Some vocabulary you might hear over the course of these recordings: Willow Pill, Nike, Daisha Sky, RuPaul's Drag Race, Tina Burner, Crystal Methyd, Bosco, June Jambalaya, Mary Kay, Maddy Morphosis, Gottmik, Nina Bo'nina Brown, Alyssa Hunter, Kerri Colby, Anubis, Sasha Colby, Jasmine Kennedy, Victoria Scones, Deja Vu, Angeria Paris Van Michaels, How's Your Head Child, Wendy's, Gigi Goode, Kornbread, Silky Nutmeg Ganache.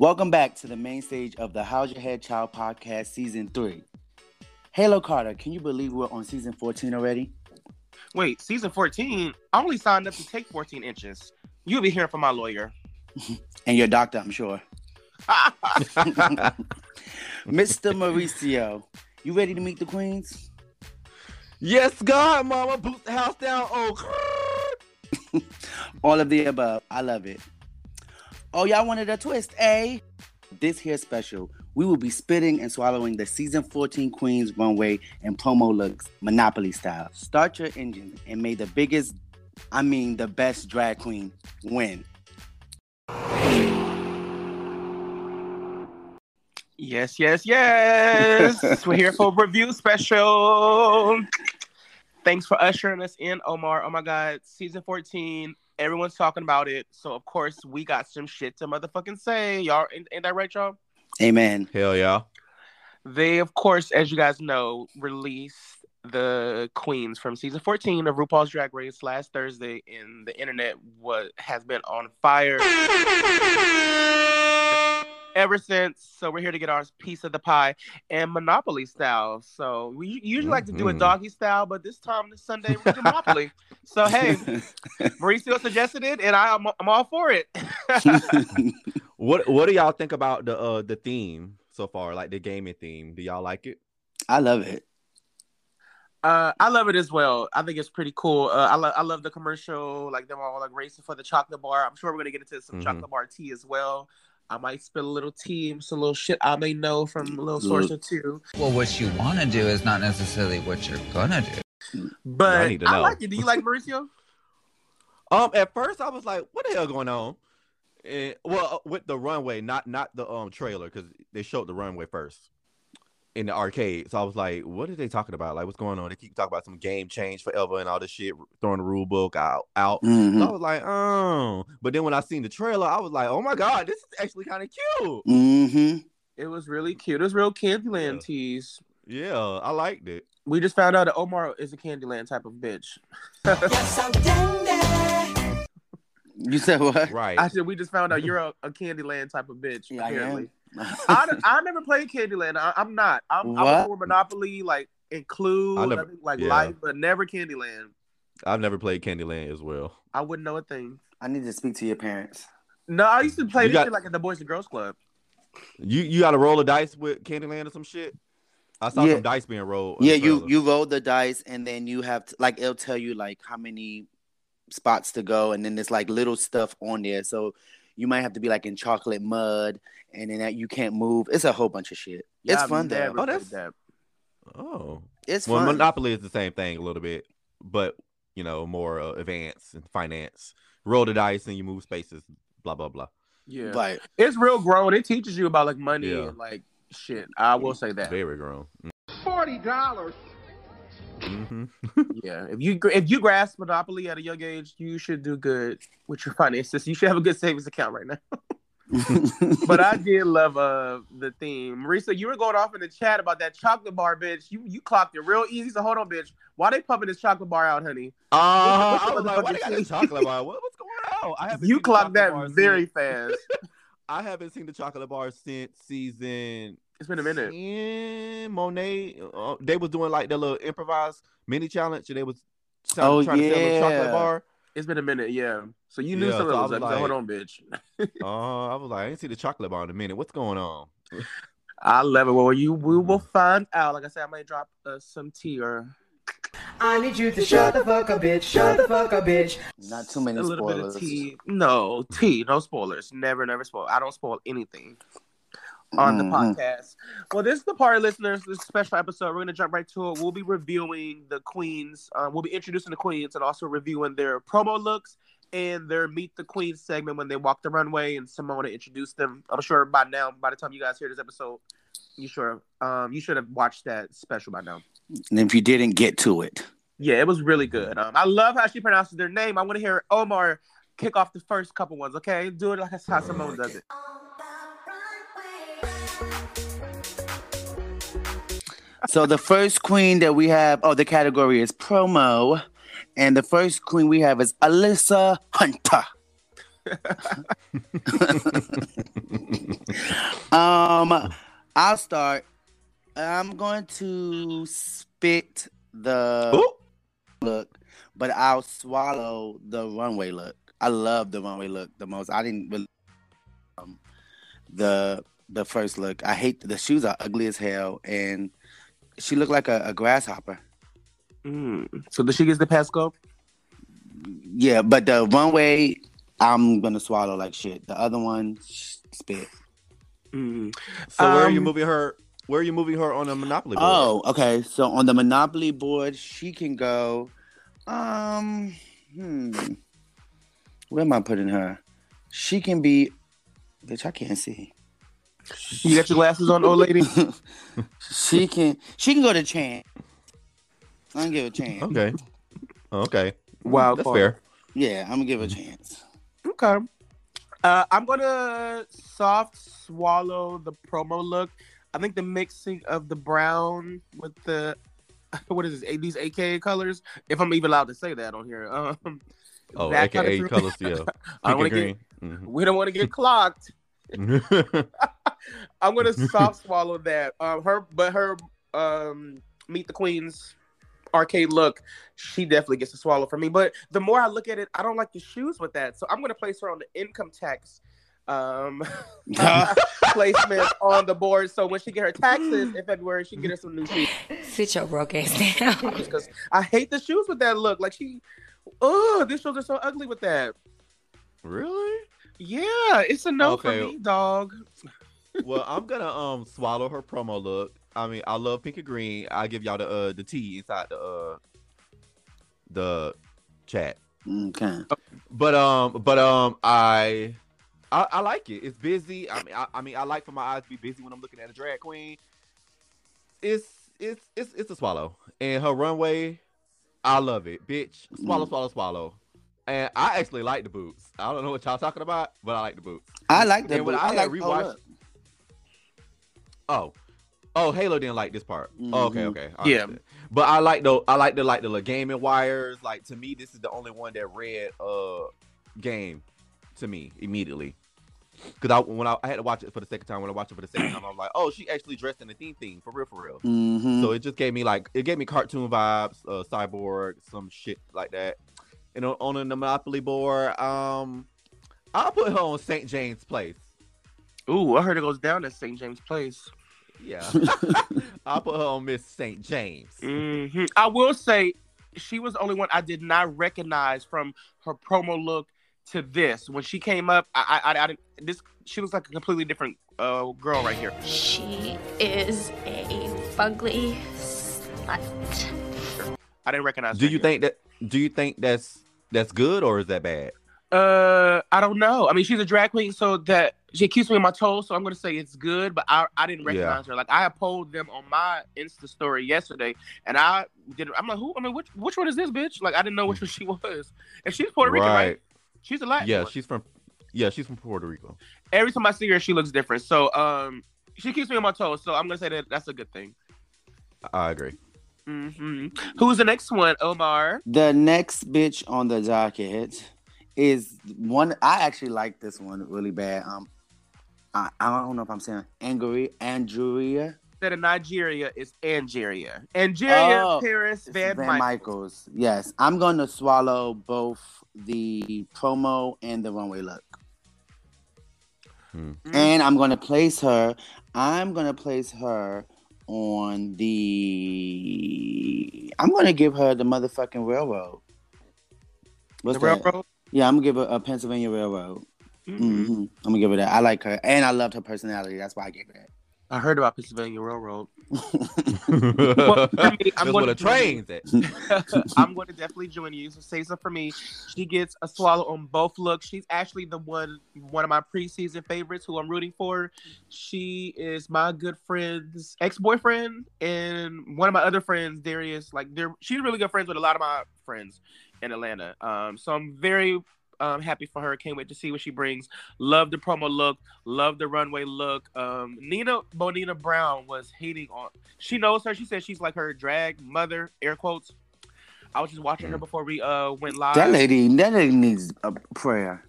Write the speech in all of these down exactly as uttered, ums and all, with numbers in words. Welcome back to the main stage of the How's Your Head Child podcast, season three. Halo Carter, can you believe we're on season fourteen already? Wait, season fourteen? I only signed up to take fourteen inches. You'll be hearing from my lawyer. And your doctor, I'm sure. Mister Mauricio, you ready to meet the queens? Yes, God, Mama. Boost the house down. Oh, all of the above. I love it. Oh, y'all wanted a twist, eh? This here special, we will be spitting and swallowing the season fourteen queens runway and promo looks, Monopoly style. Start your engine and may the biggest, I mean the best drag queen win. Yes, yes, yes. We're here for a review special. Thanks for ushering us in, Omar. Oh my God, season fourteen. Everyone's talking about it, so of course we got some shit to motherfucking say. Y'all, ain't that right, y'all? Amen. Hell yeah. They, of course, as you guys know, released the queens from season fourteen of RuPaul's Drag Race last Thursday, and the internet was has been on fire ever since. So we're here to get our piece of the pie and Monopoly style. So we usually like to do a doggy style, but this time this Sunday we're doing Monopoly. So hey, Mauricio suggested it, and I, I'm I'm all for it. What What do y'all think about the uh, the theme so far? Like the gaming theme, do y'all like it? I love it. Uh, I love it as well. I think it's pretty cool. Uh, I love I love the commercial, like them all like racing for the chocolate bar. I'm sure we're gonna get into some mm-hmm. chocolate bar tea as well. I might spill a little tea, some little shit I may know from a little source or two. Well, what you want to do is not necessarily what you're gonna do. But I, need to know. I like it. Do you like Mauricio? um, at first I was like, "What the hell going on?" And, well, with the runway, not not the um trailer, because they showed the runway first in the arcade. So I was like, "What are they talking about? Like, what's going on?" They keep talking about some game change forever and all this shit, throwing the rule book out. out. Mm-hmm. So I was like, "Oh!" But then when I seen the trailer, I was like, "Oh my God, this is actually kind of cute." Mm-hmm. It was really cute. It was real Candyland yeah. tease. Yeah, I liked it. We just found out that Omar is a Candyland type of bitch. You said what? Right. I said we just found out you're a, a Candyland type of bitch. Yeah, apparently. I am. I, I never played Candyland. I, I'm not. I'm, I'm for Monopoly, like include I never, like yeah. life, but never Candyland. I've never played Candyland as well. I wouldn't know a thing. I need to speak to your parents. No, I used to play you this got, shit like at the Boys and Girls Club. You you got to roll a dice with Candyland or some shit. I saw yeah. some dice being rolled. Yeah, you you roll the dice and then you have to, like it'll tell you like how many spots to go, and then there's like little stuff on there. So you might have to be like in chocolate mud, and then that you can't move. It's a whole bunch of shit. Yeah, it's I've fun though. Oh, that's... oh, it's well, fun. Monopoly is the same thing a little bit, but you know more uh, advanced and finance. Roll the dice and you move spaces. Blah blah blah. Yeah, like it's real grown. It teaches you about like money yeah. and like shit. I will say that very grown. Mm-hmm. Forty dollars. Mm-hmm. Yeah, if you if you grasp Monopoly at a young age, you should do good with your finances. You should have a good savings account right now. But I did love uh the theme. Marisa, you were going off in the chat about that chocolate bar, bitch. You you clocked it real easy. So hold on, bitch. Why they pumping this chocolate bar out, honey? Uh, what's, what's I was like, why they got this chocolate bar? What, what's going on? I haven't you clocked that very since. fast. I haven't seen the chocolate bar since season. It's been a minute. And Monet, uh, they was doing like the little improvised mini challenge, and they was trying, oh, trying yeah. to sell a chocolate bar. It's been a minute, yeah. So you knew yeah, something so was, was like, hold on, bitch. Oh, uh, I was like, I ain't seen the chocolate bar in a minute. What's going on? I love it. Well, you we will find out. Like I said, I might drop uh, some tea or. I need you to shut the fuck up, bitch. Shut the fuck up, bitch. Not too many a spoilers. A little bit of tea. No tea. No spoilers. Never, never spoil. I don't spoil anything on the mm-hmm. podcast. Well, this is the part, listeners. This special episode. We're going to jump right to it. We'll be reviewing the queens. Uh, we'll be introducing the queens and also reviewing their promo looks and their Meet the Queens segment when they walk the runway. And Simona introduced them. I'm sure by now, by the time you guys hear this episode, you sure um, you should have watched that special by now. And if you didn't, get to it. Yeah, it was really good. Um, I love how she pronounces their name. I want to hear Omar kick off the first couple ones, okay? Do it like how Simone does it. So the first queen that we have, oh, the category is promo. And the first queen we have is Alyssa Hunter. um, I'll start. I'm going to spit the Ooh. look, but I'll swallow the runway look. I love the runway look the most. I didn't really um, the the first look. I hate the shoes are ugly as hell, and she looked like a, a grasshopper. Mm. So did she get the pass go? Yeah, but the runway, I'm gonna swallow like shit. The other one, spit. Mm. So um, where are you moving her? Where are you moving her on a Monopoly board? Oh, okay. So on the Monopoly board, she can go. Um, hmm. Where am I putting her? She can be. Bitch, I can't see. You got your glasses on, old lady? she can. She can go to Chan. I can give a chance. Okay. Okay. Wow. That's fair. Yeah, I'm gonna give a chance. Okay. Uh, I'm gonna soft swallow the promo look. I think the mixing of the brown with the what is this? These A K A colors, if I'm even allowed to say that on here. Um, oh, A K A kind of colors, yeah. I don't get, mm-hmm. We don't want to get clocked. I'm gonna soft swallow that. Um, her, but her, um, Meet the Queens arcade look, she definitely gets a swallow for me. But the more I look at it, I don't like the shoes with that. So I'm gonna place her on the income tax um uh, placement on the board. So when she get her taxes in February, she get her some new shoes. Sit your broke ass down. Because I hate the shoes with that look. Like she, oh, these shoes are so ugly with that. Really? Yeah, it's a no okay. for me, dog. Well, I'm gonna um swallow her promo look. I mean, I love pink and green. I give y'all the uh, the tea inside the uh, the chat. Okay. But um, but um, I, I I like it. It's busy. I mean, I, I mean, I like for my eyes to be busy when I'm looking at a drag queen. It's it's it's it's a swallow, and her runway, I love it, bitch. Swallow, mm. swallow, swallow. And I actually like the boots. I don't know what y'all talking about, but I like the boots. I like the boots. I, I like rewatch. Oh. Oh, Halo didn't like this part. Mm-hmm. Oh, okay, okay. I yeah, understand. But I like the I like the like the little gaming wires. Like to me, this is the only one that read uh game to me immediately. Cause I when I, I had to watch it for the second time. When I watched it for the second time, I was like, oh, she actually dressed in a theme thing for real, for real. Mm-hmm. So it just gave me like it gave me cartoon vibes, uh, Cyborg, some shit like that. And on, on a Monopoly board, um, I'll put her on Saint James Place. Ooh, I heard it goes down at Saint James Place. Yeah, I'll put her on Miss Saint James. Mm-hmm. I will say she was the only one I did not recognize from her promo look to this. When she came up, I, I, I, I this she looks like a completely different uh, girl right here. She is a fugly slut. I didn't recognize. Do her you here. think that? Do you think that's that's good or is that bad? Uh, I don't know. I mean, she's a drag queen, so that. She accused me of my toes, so I'm going to say it's good, but I I didn't recognize yeah. her. Like, I polled them on my Insta story yesterday, and I did. I'm like, who? I mean, which, which one is this, bitch? Like, I didn't know which one she was. And she's Puerto Rican, right? right? She's a Latin Yeah, one. she's from Yeah, she's from Puerto Rico. Every time I see her, she looks different. So, um, she keeps me on my toes, so I'm going to say that that's a good thing. I agree. Mm-hmm. Who's the next one, Omar? The next bitch on the docket is one. I actually like this one really bad. Um. I, I don't know if I'm saying Angeria. Angeria. Instead of Nigeria, it's Angeria. Angeria oh, Paris Van, Van Michaels. Michaels. Yes, I'm going to swallow both the promo and the runway look. Hmm. And I'm going to place her. I'm going to place her on the... I'm going to give her the motherfucking railroad. What's the that? railroad? Yeah, I'm going to give her a Pennsylvania railroad. Mm-hmm. I'm gonna give her that. I like her, and I loved her personality. That's why I gave her that. I heard about Pennsylvania Railroad. well, for me, I'm going to train that. I'm going to definitely join you. So say so for me. She gets a swallow on both looks. She's actually the one, one of my preseason favorites who I'm rooting for. She is my good friend's ex-boyfriend and one of my other friends, Darius. Like, they're she's really good friends with a lot of my friends in Atlanta. Um, so I'm very. Um, happy for her. Can't wait to see what she brings. Love the promo look. Love the runway look. Um, Nina Bo'nina Brown was hating on... She knows her. She said she's like her drag mother, air quotes. I was just watching her before we uh went live. That lady, that lady needs a prayer.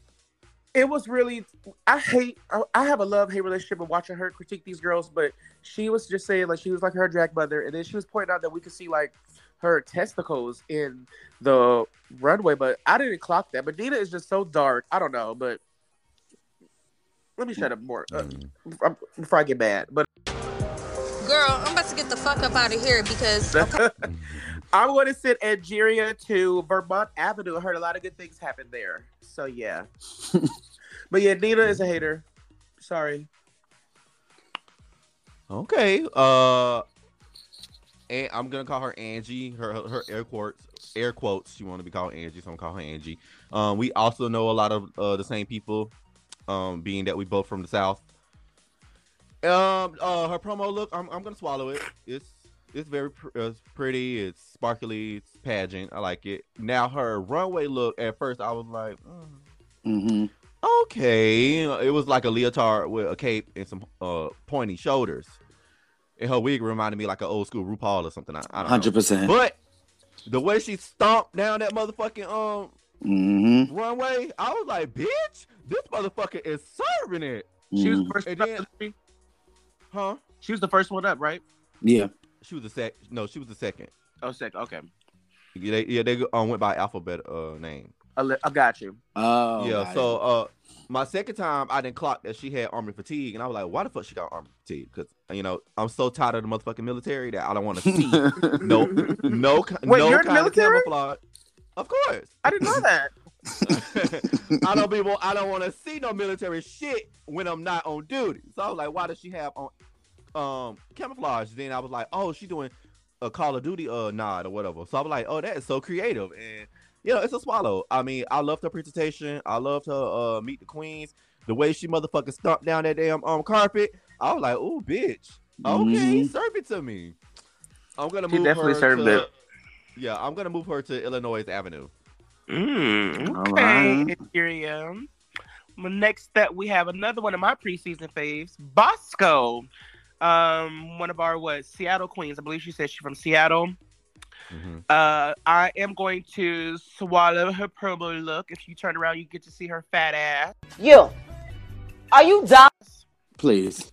It was really, I hate, I have a love-hate relationship with watching her critique these girls, but she was just saying, like, she was like her drag mother, and then she was pointing out that we could see, like, her testicles in the runway, but I didn't clock that. But Nina is just so dark. I don't know, but let me shut up more uh, before I get mad. But girl, I'm about to get the fuck up out of here because... Okay. I want to send Angeria to Vermont Avenue. I heard a lot of good things happen there. So, yeah. But, yeah, Nina is a hater. Sorry. Okay. Uh, and I'm going to call her Angie. Her her air quotes. Air quotes. She wanted to be called Angie, so I'm going to call her Angie. Um, we also know a lot of uh, the same people, um, being that we both from the South. Um, uh, her promo look, I'm, I'm going to swallow it. It's... It's very pr- it's pretty. It's sparkly. It's pageant. I like it. Now her runway look. At first, I was like, oh, mm-hmm. okay. It was like a leotard with a cape and some uh, pointy shoulders. And her wig reminded me like an old school RuPaul or something. I, I don't one hundred percent. Know. But the way she stomped down that motherfucking um mm-hmm. runway, I was like, bitch, this motherfucker is serving it. Mm-hmm. She was the first and then, up. Huh? She was the first one up, right? Yeah. She was the sec. No, she was the second. Oh, second. Okay. Yeah, they, yeah, they um, went by alphabet uh, name. I, I got you. Oh. Yeah. Right. So, uh, my second time, I didn't clock that she had army fatigue, and I was like, "Why the fuck she got army fatigue?" Because you know, I'm so tired of the motherfucking military that I don't want to see no, no, Wait, no you're kind of camouflage. Of course. I didn't know that. I don't be. I don't want to see no military shit when I'm not on duty. So I was like, "Why does she have on?" Um, camouflage. Then I was like, oh, she's doing a Call of Duty uh nod or whatever. So I was like, oh, that is so creative, and you know, it's a swallow. I mean, I loved her presentation. I loved her uh meet the queens. The way she motherfucking stomped down that damn um carpet. I was like, oh, bitch. Okay, mm-hmm. serve it to me. I'm gonna she move definitely her served to, it. Yeah, I'm gonna move her to Illinois Avenue. Mm, okay, here I am. Next up, we have another one of my preseason faves, Bosco. Um, one of our what Seattle queens. I believe she said she's from Seattle. Mm-hmm. Uh, I am going to swallow her promo look. If you turn around, you get to see her fat ass. You, are you dumb? Please,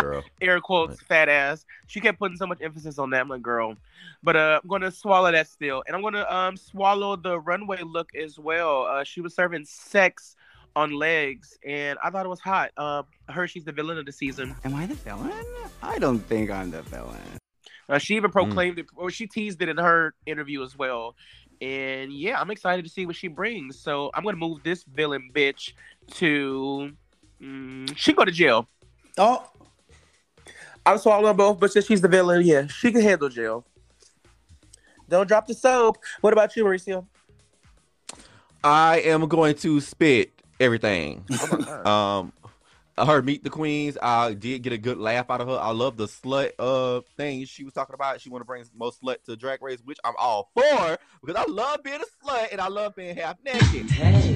girl. Air quotes, right. Fat ass. She kept putting so much emphasis on that. I'm like, girl, but uh, I'm going to swallow that still, and I'm going to um swallow the runway look as well. Uh, she was serving sex on legs, and I thought it was hot. Uh, I heard she's the villain of the season. Am I the villain? I don't think I'm the villain. Uh, she even proclaimed mm. it, or she teased it in her interview as well. And yeah, I'm excited to see what she brings. So I'm gonna move this villain bitch to. Um, she go to jail. Oh, I'm swallowing both, but since she's the villain, yeah, she can handle jail. Don't drop the soap. What about you, Mauricio? I am going to spit. Everything. Oh my God. Um, her meet the queens. I did get a good laugh out of her. I love the slut uh thing she was talking about. She want to bring most slut to Drag Race, which I'm all for because I love being a slut and I love being half naked. Hey,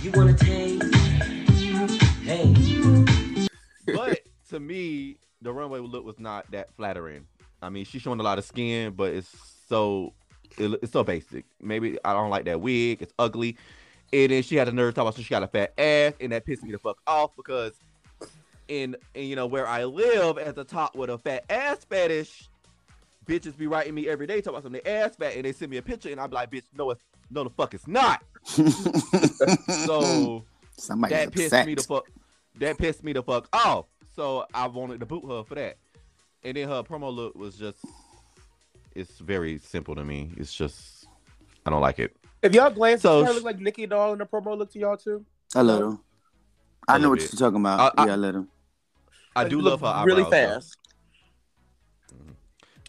you want to take? Hey, but to me, the runway look was not that flattering. I mean, she's showing a lot of skin, but it's so it, it's so basic. Maybe I don't like that wig. It's ugly. And then she had a nerve talk about so she got a fat ass, and that pissed me the fuck off because in, in you know where I live at the top with a fat ass fetish, bitches be writing me every day talking about something ass fat, and they send me a picture, and I'm like, bitch, no, it's, no, the fuck it's not. So somebody that pissed upset. me the fuck. That pissed me the fuck off. So I wanted to boot her for that, and then her promo look was just, it's very simple to me. It's just I don't like it. If y'all glance, so, does look like Nikki Doll in the promo look to y'all too? A little. I a know little what bit. You're talking about. I, I, yeah, a little. I do love her eyebrows. Really fast. Though.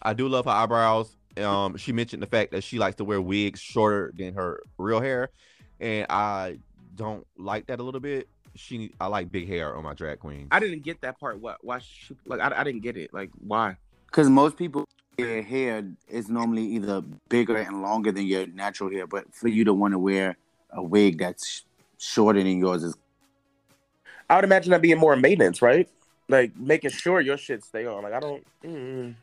I do love her eyebrows. Um, she mentioned the fact that she likes to wear wigs shorter than her real hair, and I don't like that a little bit. She, I like big hair on my drag queen. I didn't get that part. What? Why? She, like, I, I didn't get it. Like, why? Because most people. Your hair is normally either bigger and longer than your natural hair, but for you to want to wear a wig that's sh- shorter than yours is. I would imagine that being more maintenance, right? Like making sure your shit stay on. Like I don't. Mm.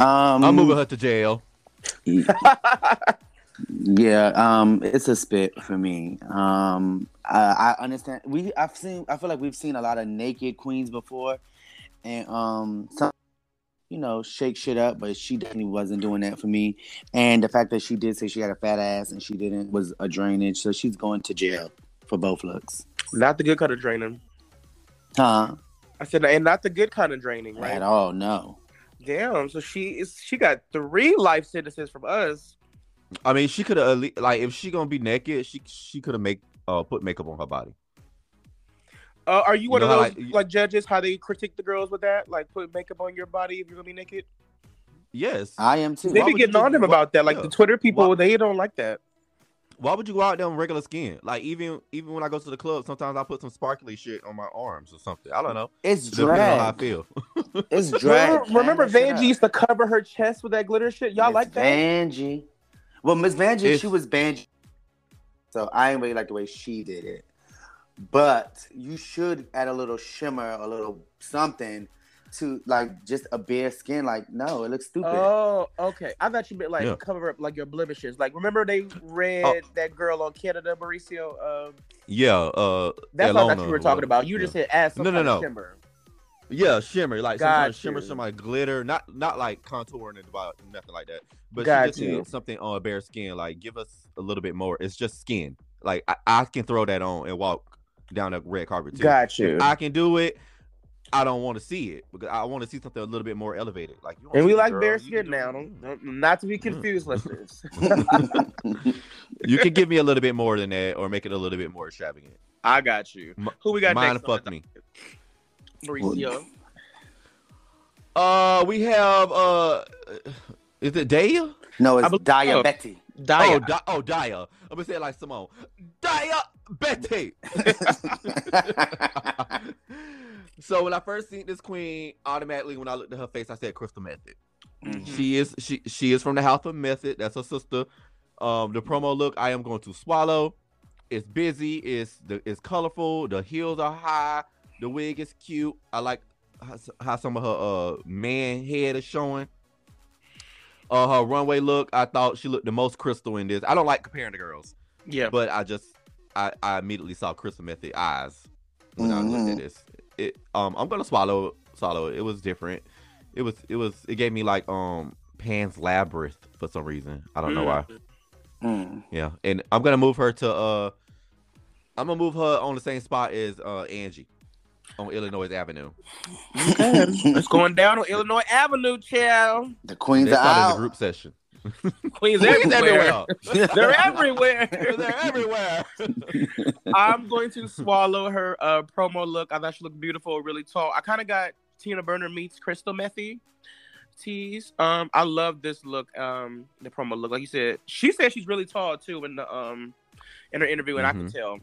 Um, I'm moving her to jail. Yeah, um, it's a spit for me. Um, I, I understand. We, I've seen. I feel like we've seen a lot of naked queens before, and um, some, you know, shake shit up. But she definitely wasn't doing that for me. And the fact that she did say she had a fat ass and she didn't was a drainage. So she's going to jail for both looks. Not the good kind of draining. Huh? I said, and not the good kind of draining, right? At all, no. Damn. So she is. She got three life sentences from us. I mean, she could have, like, if she gonna be naked, she she could have make uh put makeup on her body. Uh, are you, you one of those how, like, like judges? How they critique the girls with that? Like, put makeup on your body if you're gonna be naked? Yes, I am too. They why be getting on them why, about that. Like yeah. the Twitter people, why, they don't like that. Why would you go out there on regular skin? Like even even when I go to the club, sometimes I put some sparkly shit on my arms or something. I don't know. It's drag. Depending on how I feel. It's drag. Remember, remember Vanjie used to cover her chest with that glitter shit. Y'all it's like that? Vanjie. Well, Miss Vanjie, she was Vanjie, so I ain't really like the way she did it. But you should add a little shimmer, a little something to, like, just a bare skin. Like, no, it looks stupid. Oh, okay. I thought you meant, like, yeah. cover up, like, your blemishes. Like, remember they read oh. that girl on Canada, Mauricio? Um, yeah. Uh, that's what I thought you were talking about. You yeah. just said add some no, no, kind no. of shimmer. Yeah, shimmer, like some kind of shimmer, some like glitter, not not like contouring and about nothing like that. But Got she just you. Needs something on bare skin, like give us a little bit more. It's just skin. Like I, I can throw that on and walk down a red carpet too. Got you. If I can do it. I don't want to see it because I want to see something a little bit more elevated. Like you and we like girl, bare skin now, don't, not to be confused, listeners. You can give me a little bit more than that, or make it a little bit more extravagant. I got you. M- Who we got mine next? Fuck me. Mauricio. Uh, we have uh, is it Daya? No, it's Daya Betty. Daya. Oh, da- oh, Daya. I'm gonna say it like Simone. Daya Betty. So when I first seen this queen, automatically when I looked at her face, I said Crystal Methyd. Mm-hmm. She is she she is from the house of Method. That's her sister. Um, the promo look I am going to swallow. It's busy. It's the it's colorful. The heels are high. The wig is cute. I like how, how some of her uh, man head is showing. Uh, her runway look, I thought she looked the most Crystal in this. I don't like comparing the girls. Yeah. But I just, I, I immediately saw Crystal Methyd eyes when mm-hmm. I looked at this. It, um, I'm going to swallow, swallow it. It was different. It was, it was, it gave me like um Pan's Labyrinth for some reason. I don't mm. know why. Mm. Yeah. And I'm going to move her to, uh, I'm going to move her on the same spot as uh, Angie. On Illinois Avenue. Okay. It's going down on Illinois Avenue, child. The queens are out. The group session. Queens everywhere. They're everywhere. They're everywhere. I'm going to swallow her uh, promo look. I thought she looked beautiful, really tall. I kind of got Tina Burner meets Crystal Methyd tease. Um, I love this look. Um, the promo look, like you said, she said she's really tall too in the um in her interview, and mm-hmm. I could tell.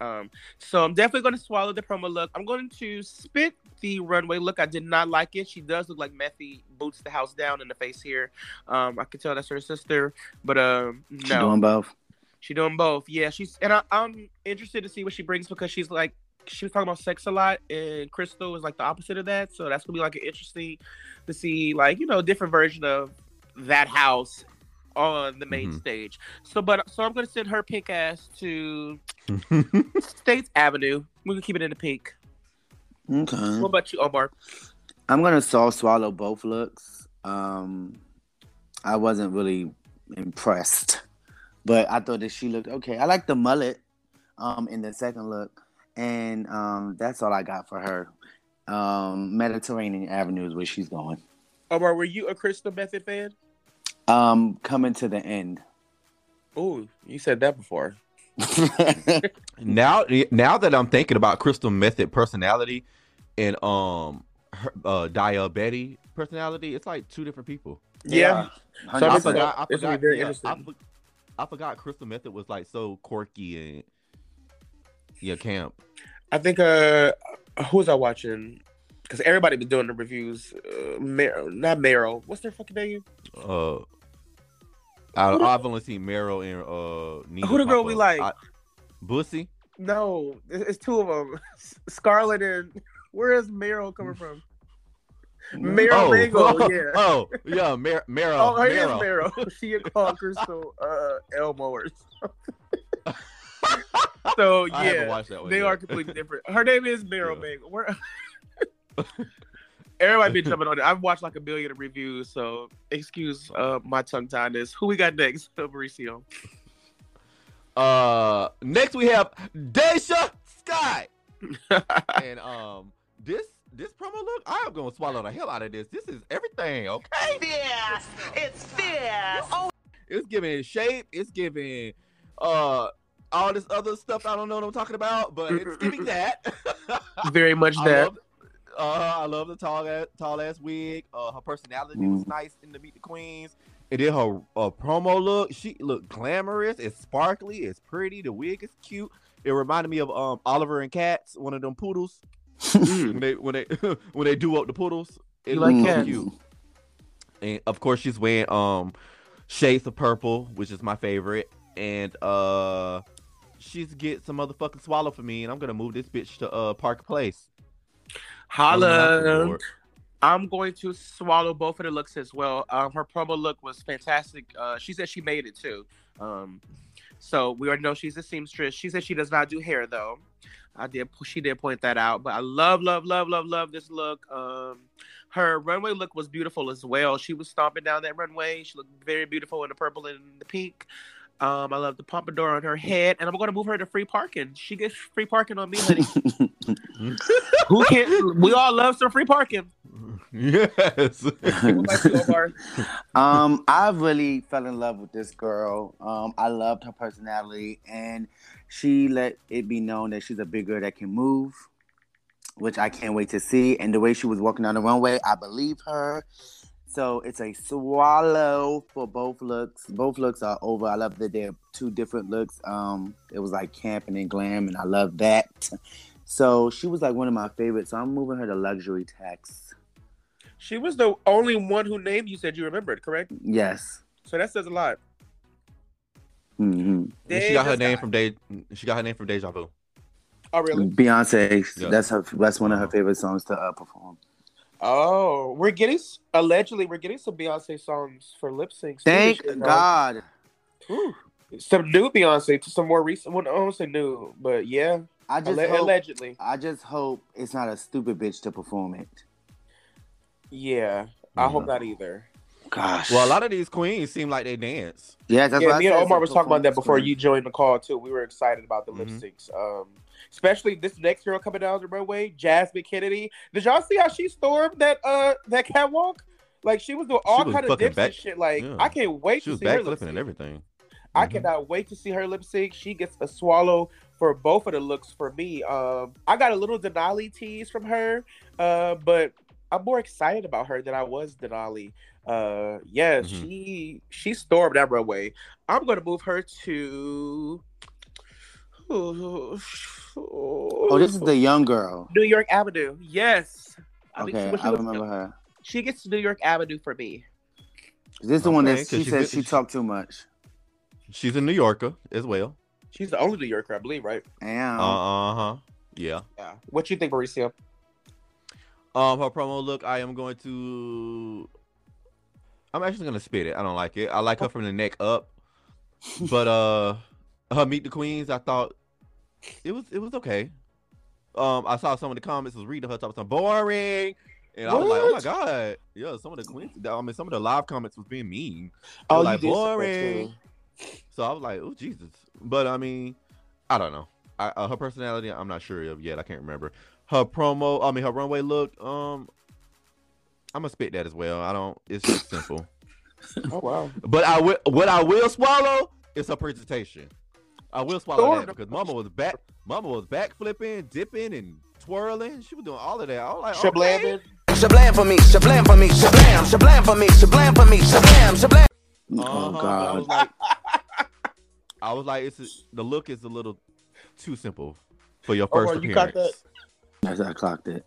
Um, so I'm definitely going to swallow the promo look. I'm going to spit the runway look. I did not like it. She does look like Method boots the house down in the face here. Um, I could tell that's her sister, but um, no. She doing both. She doing both. Yeah, she's and I, I'm interested to see what she brings because she's like she was talking about sex a lot, and Crystal is like the opposite of that. So that's gonna be like an interesting to see, like, you know, different version of that house on the main mm-hmm. stage. So, but so I'm gonna send her pink ass to States Avenue. We can keep it in the pink. Okay. What about you, Omar? I'm gonna soft swallow both looks. Um, I wasn't really impressed, but I thought that she looked okay. I like the mullet, um, in the second look, and um, that's all I got for her. Um, Mediterranean Avenue is where she's going. Omar, were you a Crystal Method fan? Um, coming to the end. Oh, you said that before. now, now that I'm thinking about Crystal Methyd personality and um, her, uh, Daya Betty personality, it's like two different people. Yeah, yeah. So I forgot. I forgot, very yeah, I, I forgot Crystal Methyd was like so quirky and yeah, camp. I think uh, who was I watching? Because everybody been doing the reviews. Uh, Mer- not Meryl. What's their fucking name? Uh. I, the, I've only seen Meryl and uh. Nina who the girl we like? I, Bussy? No, it's, it's two of them. Scarlett and where is Meryl coming from? Mero oh, Mango, oh, yeah. Oh, yeah, Mero. Mer oh, her Mero. Is Mero. She had called Crystal uh, Elmo or something. So, yeah, I haven't watched that one they yet. Are completely different. Her name is Mero yeah. Mango. We're... Everybody been jumping on it. I've watched like a billion of reviews, so excuse uh, my tongue-tiedness. Who we got next, Mauricio? Uh, next we have Daisha Sky. And um, this this promo look, I am gonna swallow the hell out of this. This is everything, okay? Fierce, it's fierce. Oh, it's giving shape. It's giving uh all this other stuff. I don't know what I'm talking about, but it's giving that. Very much that. I love, uh, I love the tall ass, tall ass wig. Uh, her personality mm. was nice in the Meet the Queens. And then her uh, promo look, she looked glamorous. It's sparkly. It's pretty. The wig is cute. It reminded me of um Oliver and Cats, one of them poodles. when they when they when they do up the poodles, it you like cats. Cute. And of course, she's wearing um shades of purple, which is my favorite. And uh, she's get some motherfucking swallow for me, and I'm gonna move this bitch to uh Park Place. Holla. I'm going to swallow both of the looks as well. Um, her promo look was fantastic. Uh, she said she made it too. Um, so we already know she's a seamstress. She said she does not do hair though. I did. She did point that out. But I love, love, love, love, love this look. Um, her runway look was beautiful as well. She was stomping down that runway. She looked very beautiful in the purple and the pink. Um, I love the pompadour on her head, and I'm going to move her to free parking. She gets free parking on me, honey. Who can't? We all love some free parking. Yes. um, I really fell in love with this girl. Um, I loved her personality, and she let it be known that she's a big girl that can move, which I can't wait to see. And the way she was walking down the runway, I believe her. So it's a swallow for both looks. Both looks are over. I love that they're two different looks. Um, it was like camping and glam, and I love that. So she was like one of my favorites. So I'm moving her to luxury tax. She was the only one who named you said you remembered, correct? Yes. So that says a lot. Mm-hmm. She got her name from De- She got her name from Deja Vu. Oh, really? Beyonce. Yeah. That's her. That's one of her favorite songs to uh, perform. Oh, we're getting allegedly we're getting some Beyonce songs for lip syncs. Thank shit, God. Ooh, some new Beyonce, some more recent. Well, I don't say new, but yeah. I just Alleg- hope, allegedly. I just hope it's not a stupid bitch to perform it. Yeah, I yeah. hope not either. Gosh. Well, a lot of these queens seem like they dance. Yeah, that's yeah, what me I and Omar was talking about that before you joined the call too. We were excited about the mm-hmm. lip syncs. Um, especially this next girl coming down the runway, Jasmine Kennedy. Did y'all see how she stormed that uh that catwalk? Like she was doing all was kind of dips back- and shit. Like yeah. I can't wait she to was see back her lip sync and everything. Mm-hmm. I cannot wait to see her lip sync. She gets a swallow for both of the looks for me. Um, I got a little Denali tease from her, uh, but I'm more excited about her than I was Denali. Uh, yeah, mm-hmm. she she stormed that runway. I'm gonna move her to. Oh, this is the young girl. New York Avenue. Yes. I okay, mean, she, I remember was, her. She gets to New York Avenue for me. Is this the okay, one that she says she talked too much? She's a New Yorker as well. She's the only New Yorker, I believe, right? Damn. Uh huh. Yeah. Yeah. What you think, Mauricio? Um, her promo look. I am going to. I'm actually gonna spit it. I don't like it. I like her from the neck up, but uh. Her Meet the Queens, I thought it was it was okay. Um, I saw some of the comments was reading her talking some boring, and what? I was like, oh my god, yeah. Some of the queens, I mean, some of the live comments was being mean. Oh, like boring. So I was like, oh Jesus. But I mean, I don't know. I, uh, her personality, I'm not sure of yet. I can't remember her promo. I mean, her runway look. Um, I'm gonna spit that as well. I don't. It's just simple. Oh wow. But I will. What I will swallow is her presentation. I will swallow that because Mama was back. Mama was back flipping, dipping, and twirling. She was doing all of that. I was like, shablam, okay. Shablam for me, shablam for me, shablam, shablam for me, shablam for me, shablam, shablam. Oh uh-huh. God! I was like, I was like it's a, the look is a little too simple for your first oh, appearance. You caught that? Yes, I clocked it.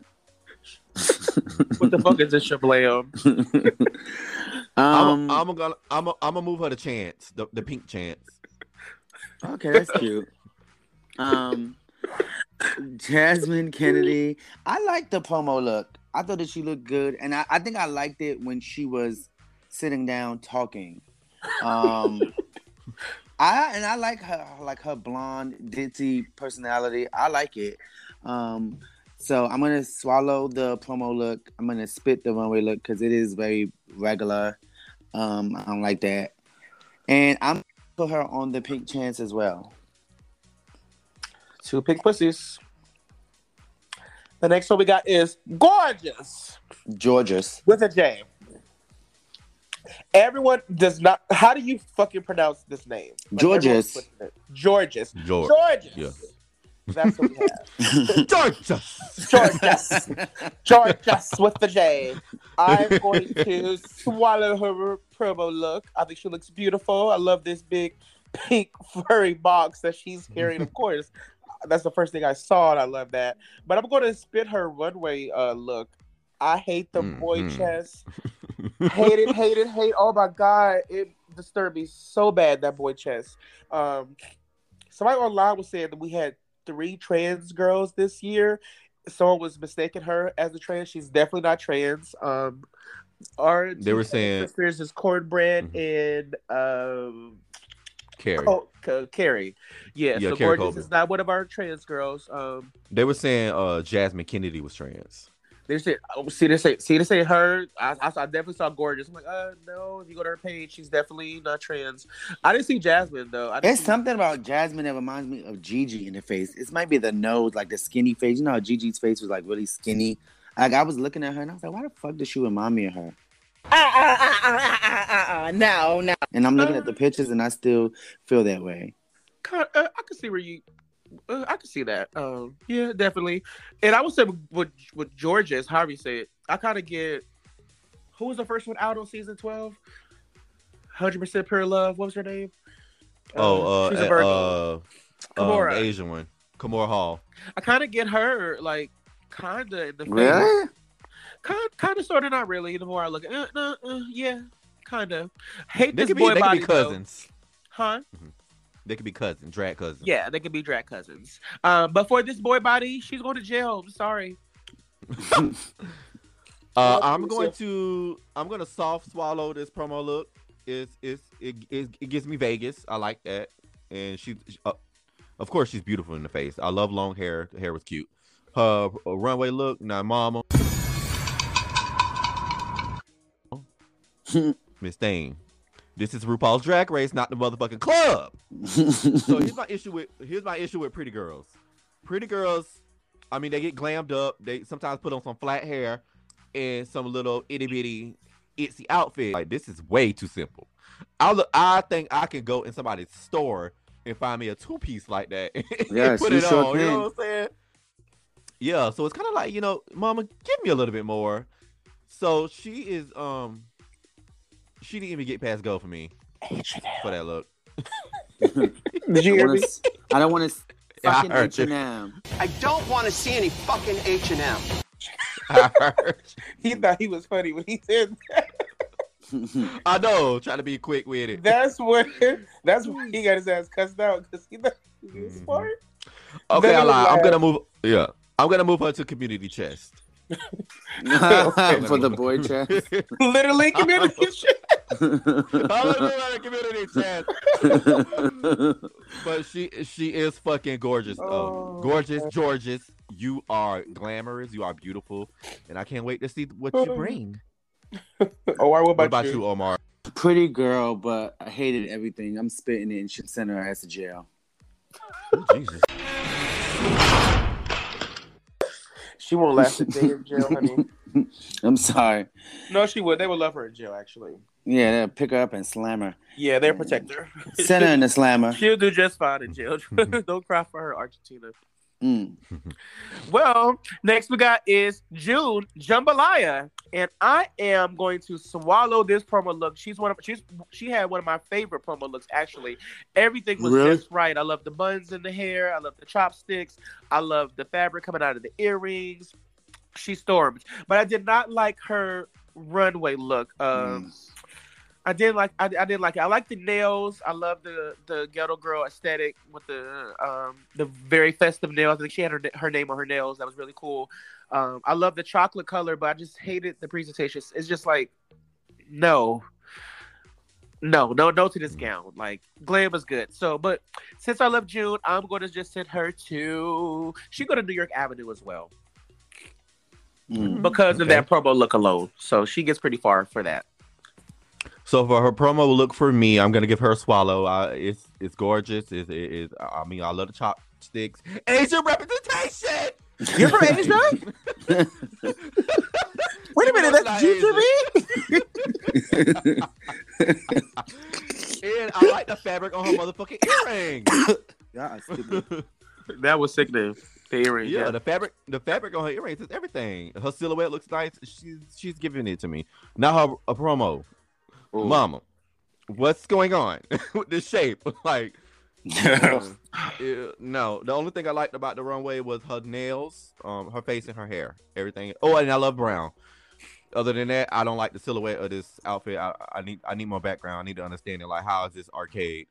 What the fuck is this shablam? um, I'm, I'm gonna, I'm, a, I'm gonna move her to Chance, the, the pink Chance. Okay, that's cute. Um, Jasmine Kennedy. I like the promo look. I thought that she looked good, and I, I think I liked it when she was sitting down talking. Um, I and I like her, like her blonde, ditzy personality. I like it. Um, so I'm gonna swallow the promo look. I'm gonna spit the runway look because it is very regular. Um, I don't like that, and I'm gonna put her on the pink chance as well. Two pink pussies. The next one we got is Gorgeous. Gorgeous. With a J. Everyone does not... How do you fucking pronounce this name? Like Gorgeous. Gorgeous. George. Gorgeous. Yeah. That's what we have. Gorgeous. Gorgeous. Gorgeous with the J. I'm going to swallow her promo look. I think she looks beautiful. I love this big pink furry box that she's carrying, of course. That's the first thing I saw, and I love that. But I'm going to spit her runway uh, look. I hate the mm-hmm. boy chest. Hate it, hate it, hate. Oh, my God. It disturbed me so bad, that boy chest. Um, somebody online was saying that we had three trans girls this year. Someone was mistaking her as a trans. She's definitely not trans. Um, our they were saying... sisters is Kornbread mm-hmm. and... Um, Kerri. Oh, uh, Kerri. Yeah, yeah, so Kerri Gorgeous Colby is not one of our trans girls. Um, they were saying uh, Jasmine Kennedy was trans. They said, oh, see, they say, see, they say her. I, I, I definitely saw Gorgeous. I'm like, uh, no, if you go to her page, she's definitely not trans. I didn't see Jasmine, though. There's see- something about Jasmine that reminds me of Gigi in the face. It might be the nose, like the skinny face. You know how Gigi's face was, like, really skinny? Like, I was looking at her, and I was like, why the fuck does she remind me of her? Uh, uh, uh, uh, uh, uh, uh, no, no. And I'm looking uh, at the pictures, and I still feel that way. God, uh, I can see where you, uh, I can see that. Um, yeah, definitely. And I would say with with Gorgeous, Harvey said, I kind of get who was the first one out on season twelve? one hundred percent Pure Love. What was her name? Oh, uh, uh, she's a Virgo. Uh, Kimora, um, the Asian one, Kimora Hall. I kind of get her, like, kind of the really. Kind, kind of, sort of, not really. The more I look, uh, uh, uh, yeah, kind of. Hate they this be, boy they body. They could be cousins, though. Huh? Mm-hmm. They could be cousins, drag cousins. Yeah, they could be drag cousins. Um, but for this boy body, she's going to jail. I'm sorry. uh, I'm going to, I'm going to soft swallow this promo look. It's, it's, it, it, it gives me Vegas. I like that, and she, uh, of course, she's beautiful in the face. I love long hair. The hair was cute. Her uh, runway look, nah, mama. Miss Thane, this is RuPaul's Drag Race, not the motherfucking club. So here's my issue with here's my issue with pretty girls. Pretty girls, I mean, they get glammed up. They sometimes put on some flat hair and some little itty bitty itsy outfit. Like, this is way too simple. I look, I think I can go in somebody's store and find me a two piece like that and yeah, put it sure on. Can. You know what I'm saying? Yeah. So it's kind of like, you know, Mama, give me a little bit more. So she is um. She didn't even get past go for me. For that look. Did you hear me? I don't want to fucking H and M. I don't want to see any fucking H and M. I heard. He thought he was funny when he said that. I know. Trying to be quick with it. That's what. That's why he got his ass cussed out because he thought he was smart. Okay, then I lied. I'm gonna move. Yeah, I'm gonna move her to community chest. For the boy chest. Literally community chest. Hallelujah, community chest. But she she is fucking gorgeous. Oh, um, gorgeous, God. Gorgeous. You are glamorous. You are beautiful. And I can't wait to see what you bring. Omar, what about, what about you? you, Omar? Pretty girl, but I hated everything. I'm spitting it and should send her ass to jail. Oh, Jesus. She won't last a day in jail, honey. I'm sorry. No, she would. They would love her in jail, actually. Yeah, they'll pick her up and slam her. Yeah, they'll protect her. Send her in the slammer. She'll do just fine in jail. Don't cry for her, Argentina. Mm. Well, next we got is June Jambalaya. And I am going to swallow this promo look. She's one of she's she had one of my favorite promo looks, actually. Everything was really? just right. I love the buns in the hair. I love the chopsticks. I love the fabric coming out of the earrings. She stormed. But I did not like her runway look. Um, mm. I did like I, I did like it. I like the nails. I love the, the ghetto girl aesthetic with the um, the very festive nails. I think she had her her name on her nails. That was really cool. Um, I love the chocolate color, but I just hated the presentation. It's just like, no. No, no, no to this gown. Like, glam was good. So, but since I love June, I'm going to just send her to... She go to New York Avenue as well. Mm. Because okay. of that promo look alone. So, she gets pretty far for that. So, for her promo look for me, I'm going to give her a swallow. Uh, it's it's gorgeous. It's, it, it's, I mean, I love the chopsticks. Asian representation! You're from Asia? Wait a minute, that's you to me? And I like the fabric on her motherfucking earring. God, that was sickening. The earring. Yeah, yeah, the fabric, the fabric on her earrings is everything. Her silhouette looks nice. She's she's giving it to me. Now her a promo. Ooh. Mama, what's going on with this shape? Like yeah. It, no, the only thing I liked about the runway was her nails, um, her face and her hair, everything. Oh, and I love brown. Other than that, I don't like the silhouette of this outfit. I, I need, I need more background. I need to understand it. Like, how is this arcade?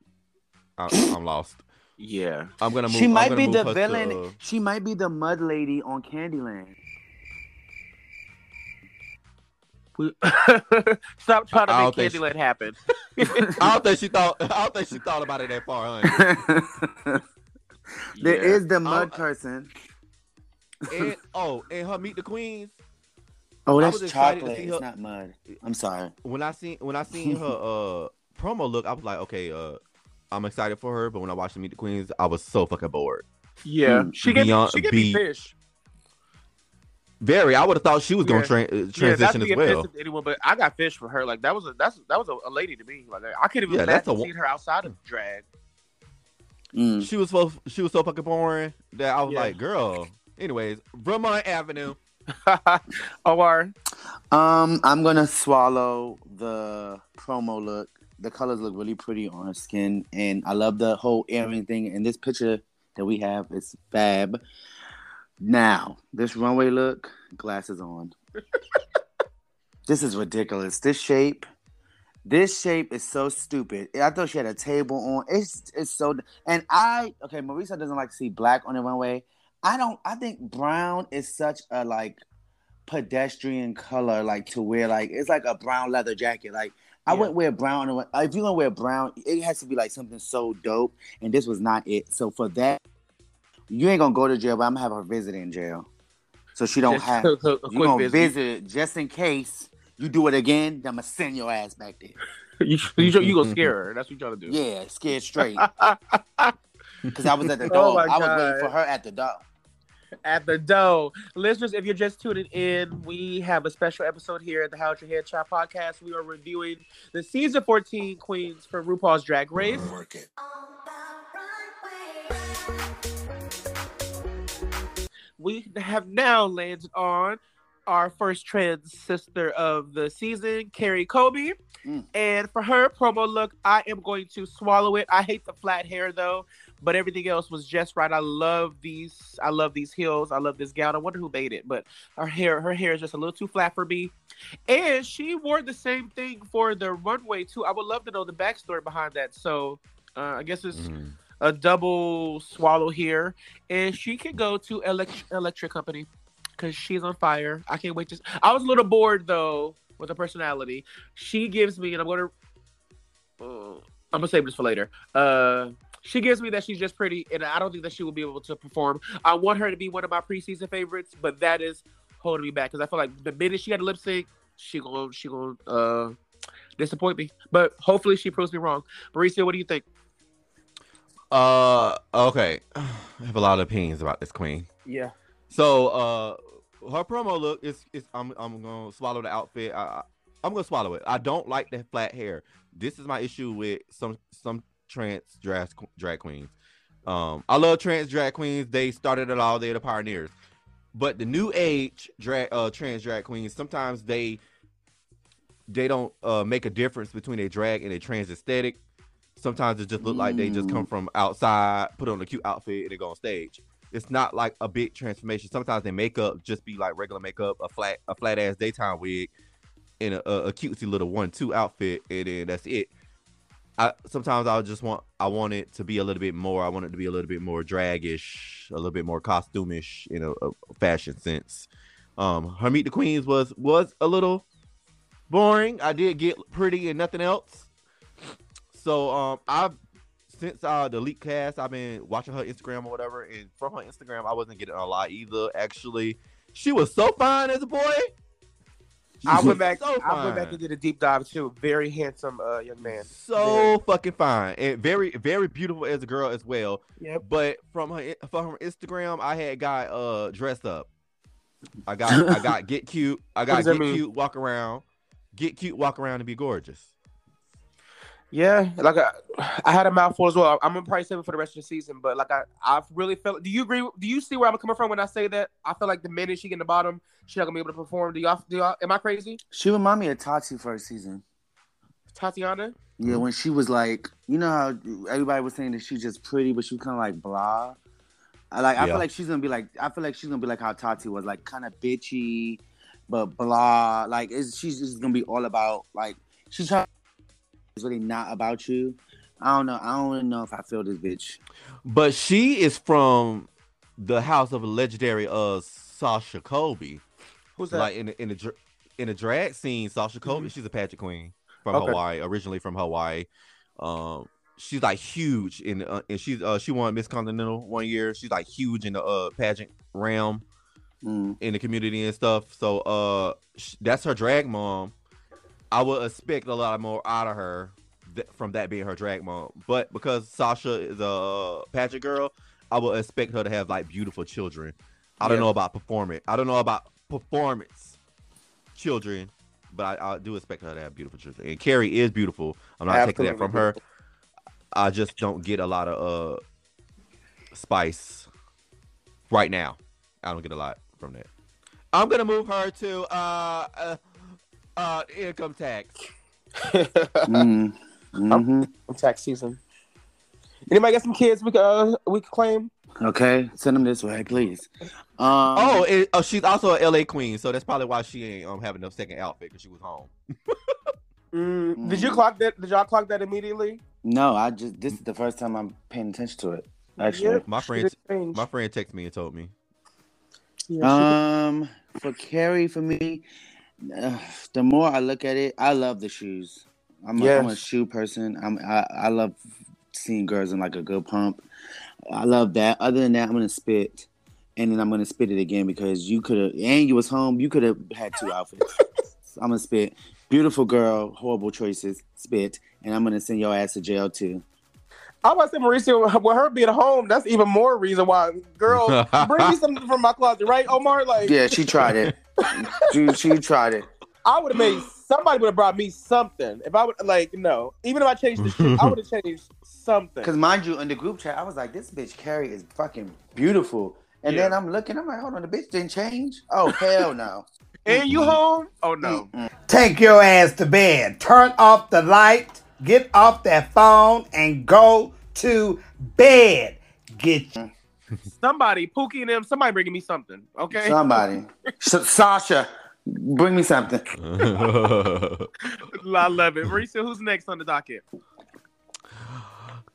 I, I'm lost. Yeah, I'm gonna move. She might be the villain. To, uh... She might be the mud lady on Candyland. Stop trying to make Candyland she... happen. I don't think she thought. I don't think she thought about it that far. Honey. There yeah. is the mud um, person. And, oh, and her meet the queens. Oh, that's chocolate. Her... It's not mud. I'm sorry. When I seen when I seen her uh, promo look, I was like, okay, uh, I'm excited for her. But when I watched the meet the queens, I was so fucking bored. Yeah, mm. she gave Beyond, me, she gave me fish. Very, I would have thought she was gonna tra- yeah. transition yeah, as well. Anyone, but I got fish for her. Like that was a that's that was a, a lady to me. Like I could have even yeah, w- seen her outside of drag. Mm. She was so she was so fucking boring that I was yeah. like, girl. Anyways, Vermont Avenue. O R. Um, I'm gonna swallow the promo look. The colors look really pretty on her skin, and I love the whole earring thing. And this picture that we have is fab. Now, this runway look, glasses on. This is ridiculous. This shape, this shape is so stupid. I thought she had a table on. It's it's so, and I, okay, Marisa doesn't like to see black on the runway. I don't, I think brown is such a, like, pedestrian color, like, to wear, like, it's like a brown leather jacket. Like, I yeah. wouldn't wear brown. On the, if you're going to wear brown, it has to be, like, something so dope, and this was not it. So, for that, you ain't gonna go to jail, but I'm gonna have her visit in jail, so she don't just have. A, a you gonna visit. visit just in case you do it again. I'm gonna send your ass back there. you you, you gonna scare her? That's what you trying to do. Yeah, scared straight. Because I was at the door. Oh I God. was waiting for her at the door. At the door, listeners, if you're just tuning in, we have a special episode here at the How's Your Head Child podcast. We are reviewing the season fourteen queens from RuPaul's Drag Race. Work it. We have now landed on our first trans sister of the season, Kerri Colby. Mm. And for her promo look, I am going to swallow it. I hate the flat hair though, but everything else was just right. I love these. I love these heels. I love this gown. I wonder who made it, but her hair, her hair is just a little too flat for me. And she wore the same thing for the runway too. I would love to know the backstory behind that. So uh, I guess it's... Mm. A double swallow here, and she can go to elect- Electric Company because she's on fire. I can't wait to. I was a little bored though with her personality. She gives me, and I'm gonna, uh, I'm gonna save this for later. Uh, she gives me that she's just pretty, and I don't think that she will be able to perform. I want her to be one of my preseason favorites, but that is holding me back because I feel like the minute she had a lip sync, she gonna she gonna uh, disappoint me. But hopefully, she proves me wrong. Mauricio, what do you think? Uh, okay. I have a lot of opinions about this queen. Yeah. So, uh, her promo look is, is I'm I'm gonna swallow the outfit. I, I I'm gonna swallow it. I don't like that flat hair. This is my issue with some some trans drag drag queens. Um, I love trans drag queens. They started it all. They're the pioneers. But the new age drag uh trans drag queens sometimes they they don't uh make a difference between a drag and a trans aesthetic. Sometimes it just look like they just come from outside, put on a cute outfit, and they go on stage. It's not like a big transformation. Sometimes their makeup just be like regular makeup, a flat, a flat ass daytime wig, and a, a cutesy little one-two outfit, and then that's it. I sometimes I just want I want it to be a little bit more. I want it to be a little bit more dragish, a little bit more costumish in a, a fashion sense. Um, her Meet the Queens was was a little boring. I did get Pretty and Nothing Else. So um, I've since uh, the leak cast, I've been watching her Instagram or whatever, and from her Instagram, I wasn't getting a lot either. Actually, she was so fine as a boy. I went back. So I went back and did a deep dive. She was a very handsome uh, young man. So very fucking fine, and very, very beautiful as a girl as well. Yep. But from her from her Instagram, I had got uh dress up. I got I got get cute. I got get cute. Walk around. Get cute. Walk around and be gorgeous. Yeah, like I, I had a mouthful as well. I'm gonna probably save it for the rest of the season. But like I, I've really felt. Do you agree? Do you see where I'm coming from when I say that? I feel like the minute she get in the bottom, she's not gonna be able to perform. Do y'all? Do y'all? Am I crazy? She remind me of Tati first season. Tatiana. Yeah, when she was like, you know how everybody was saying that she's just pretty, but she was kind of like blah. I like. I yeah. feel like she's gonna be like. I feel like she's gonna be like how Tati was, like kind of bitchy, but blah. Like it's, she's just gonna be all about like she's trying. It's really not about you. I don't know. I don't really know if I feel this bitch. But she is from the house of a legendary uh Sasha Colby. Who's that? Like in the in the in the drag scene, Sasha Colby. Mm-hmm. She's a pageant queen from okay. Hawaii, originally from Hawaii. Um, she's like huge in uh, and she's uh, she won Miss Continental one year. She's like huge in the uh, pageant realm, mm. in the community and stuff. So uh, sh- that's her drag mom. I would expect a lot more out of her th- from that being her drag mom. But because Sasha is a pageant girl, I would expect her to have, like, beautiful children. I yeah. don't know about performance. I don't know about performance children, but I, I do expect her to have beautiful children. And Kerri is beautiful. I'm not Absolutely. taking that from her. I just don't get a lot of uh, spice right now. I don't get a lot from that. I'm going to move her to... Uh, uh, Uh, income tax. mm. mm-hmm. I'm, I'm tax season. Anybody got some kids we could uh, we could claim? Okay, send them this way, please. Um, oh, it, oh, she's also an L A queen, so that's probably why she ain't um having no second outfit because she was home. mm, mm. Did you clock that? Did y'all clock that immediately? No, I just this is the first time I'm paying attention to it. Actually, yep. my friend, my friend texted me and told me. Yeah, um, did. For Kerri, for me. Uh, the more I look at it, I love the shoes. I'm, yes. a, I'm a shoe person. I'm I, I love seeing girls in like a good pump. I love that. Other than that, I'm gonna spit, and then I'm gonna spit it again because you could have. And you was home. You could have had two outfits. So I'm gonna spit. Beautiful girl. Horrible choices. Spit. And I'm gonna send your ass to jail too. I was saying, Mauricio, with her being home, that's even more reason why. Girl, bring me something from my closet, right, Omar? Like, yeah, she tried it. She, she tried it. I would have made somebody would have brought me something. If I would like, no, even if I changed the shit, I would have changed something. Because mind you, in the group chat, I was like, this bitch Kerri is fucking beautiful. And yeah. then I'm looking, I'm like, hold on, the bitch didn't change. Oh hell no. And you home? Oh no. Mm-mm. Take your ass to bed. Turn off the light. Get off that phone and go to bed. Get you. Somebody, Pookie and them, somebody bringing me something, okay? Somebody. S- Sasha, bring me something. I love it. Marisa, who's next on the docket?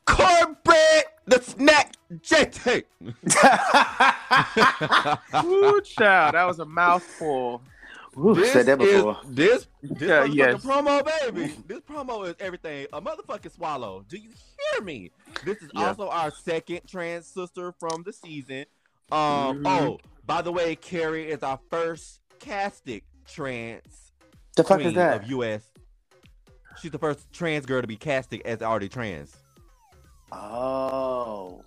Kornbread, the snack, J T. Ooh, child, that was a mouthful. Ooh, this said that before. Is, this this yeah, yes. promo, baby. This promo is everything. A motherfucking swallow. Do you hear me? This is yeah. also our second trans sister from the season. Um. Mm-hmm. Oh, by the way, Kerri is our first castic trans the fuck queen is that? Of U S. She's the first trans girl to be casted as already trans. Oh.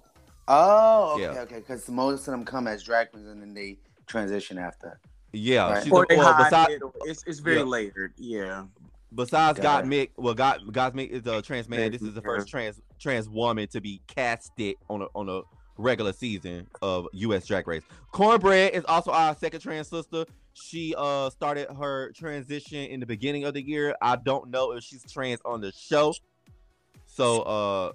Oh, okay, yeah. okay. Because most of them come as drag queens and then they transition after. Yeah, right. she's or a, well, besides, it. it's it's very yeah. layered. Yeah. Besides Gottmik, well, God Gottmik is a trans man. This is the first trans trans woman to be casted on a on a regular season of U S Drag Race. Kornbread is also our second trans sister. She uh started her transition in the beginning of the year. I don't know if she's trans on the show, so uh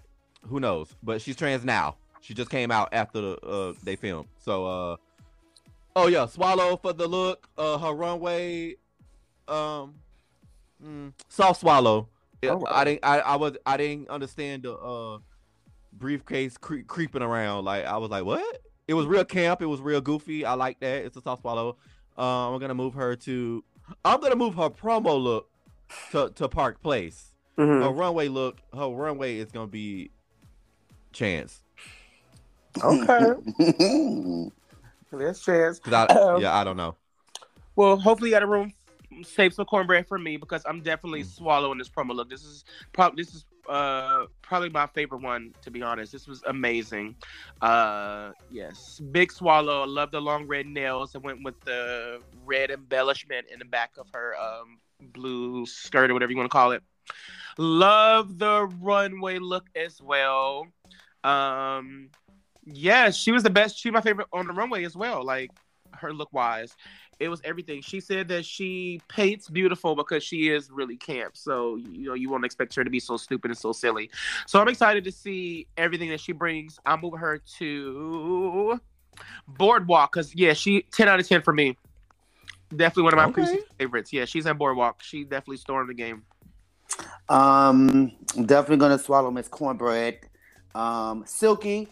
who knows? But she's trans now. She just came out after the, uh they filmed. So uh. Oh yeah, swallow for the look. Uh, her runway, um, mm, soft swallow. Oh, wow. I didn't, I, I was, I didn't understand the uh, briefcase cre- creeping around. Like I was like, what? It was real camp. It was real goofy. I like that. It's a soft swallow. Uh, we're gonna move her to. I'm gonna move her promo look to, to Park Place. Mm-hmm. Her runway look. Her runway is gonna be Chance. Okay. That's Chance. I, um, yeah, I don't know. Well, hopefully you got a room. Save some cornbread for me because I'm definitely mm-hmm. swallowing this promo look. This is probably this is uh probably my favorite one, to be honest. This was amazing. Uh, yes, big swallow. I love the long red nails. I went with the red embellishment in the back of her um blue skirt or whatever you want to call it. Love the runway look as well. Um, yeah, she was the best. She was my favorite on the runway as well. Like her look wise. It was everything. She said that she paints beautiful because she is really camp. So, you know, you won't expect her to be so stupid and so silly. So I'm excited to see everything that she brings. I'll move her to Boardwalk because, yeah, she ten out of ten for me. Definitely one of my okay. favorites. Yeah, she's in Boardwalk. She definitely stormed the game. Um, I'm definitely going to swallow Miss Cornbread. Um, Silky,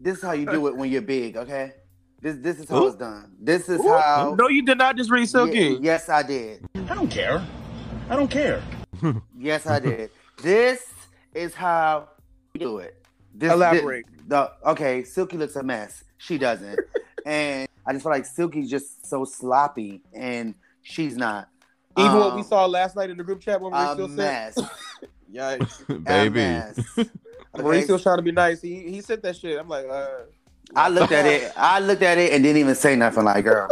this is how you do it when you're big, okay? This this is how Ooh. It's done. This is Ooh. How... No, you did not just read Silky. Yes, I did. I don't care. I don't care. Yes, I did. This is how you do it. This, Elaborate. This, the, okay, Silky looks a mess. She doesn't. And I just feel like Silky's just so sloppy, and she's not. Even um, what we saw last night in the group chat when we were still mess. Sick. Yikes. Baby. A mess. Baby. Okay. Maurice was trying to be nice. He, he said that shit. I'm like, uh... I looked at it. I looked at it and didn't even say nothing. Like, girl,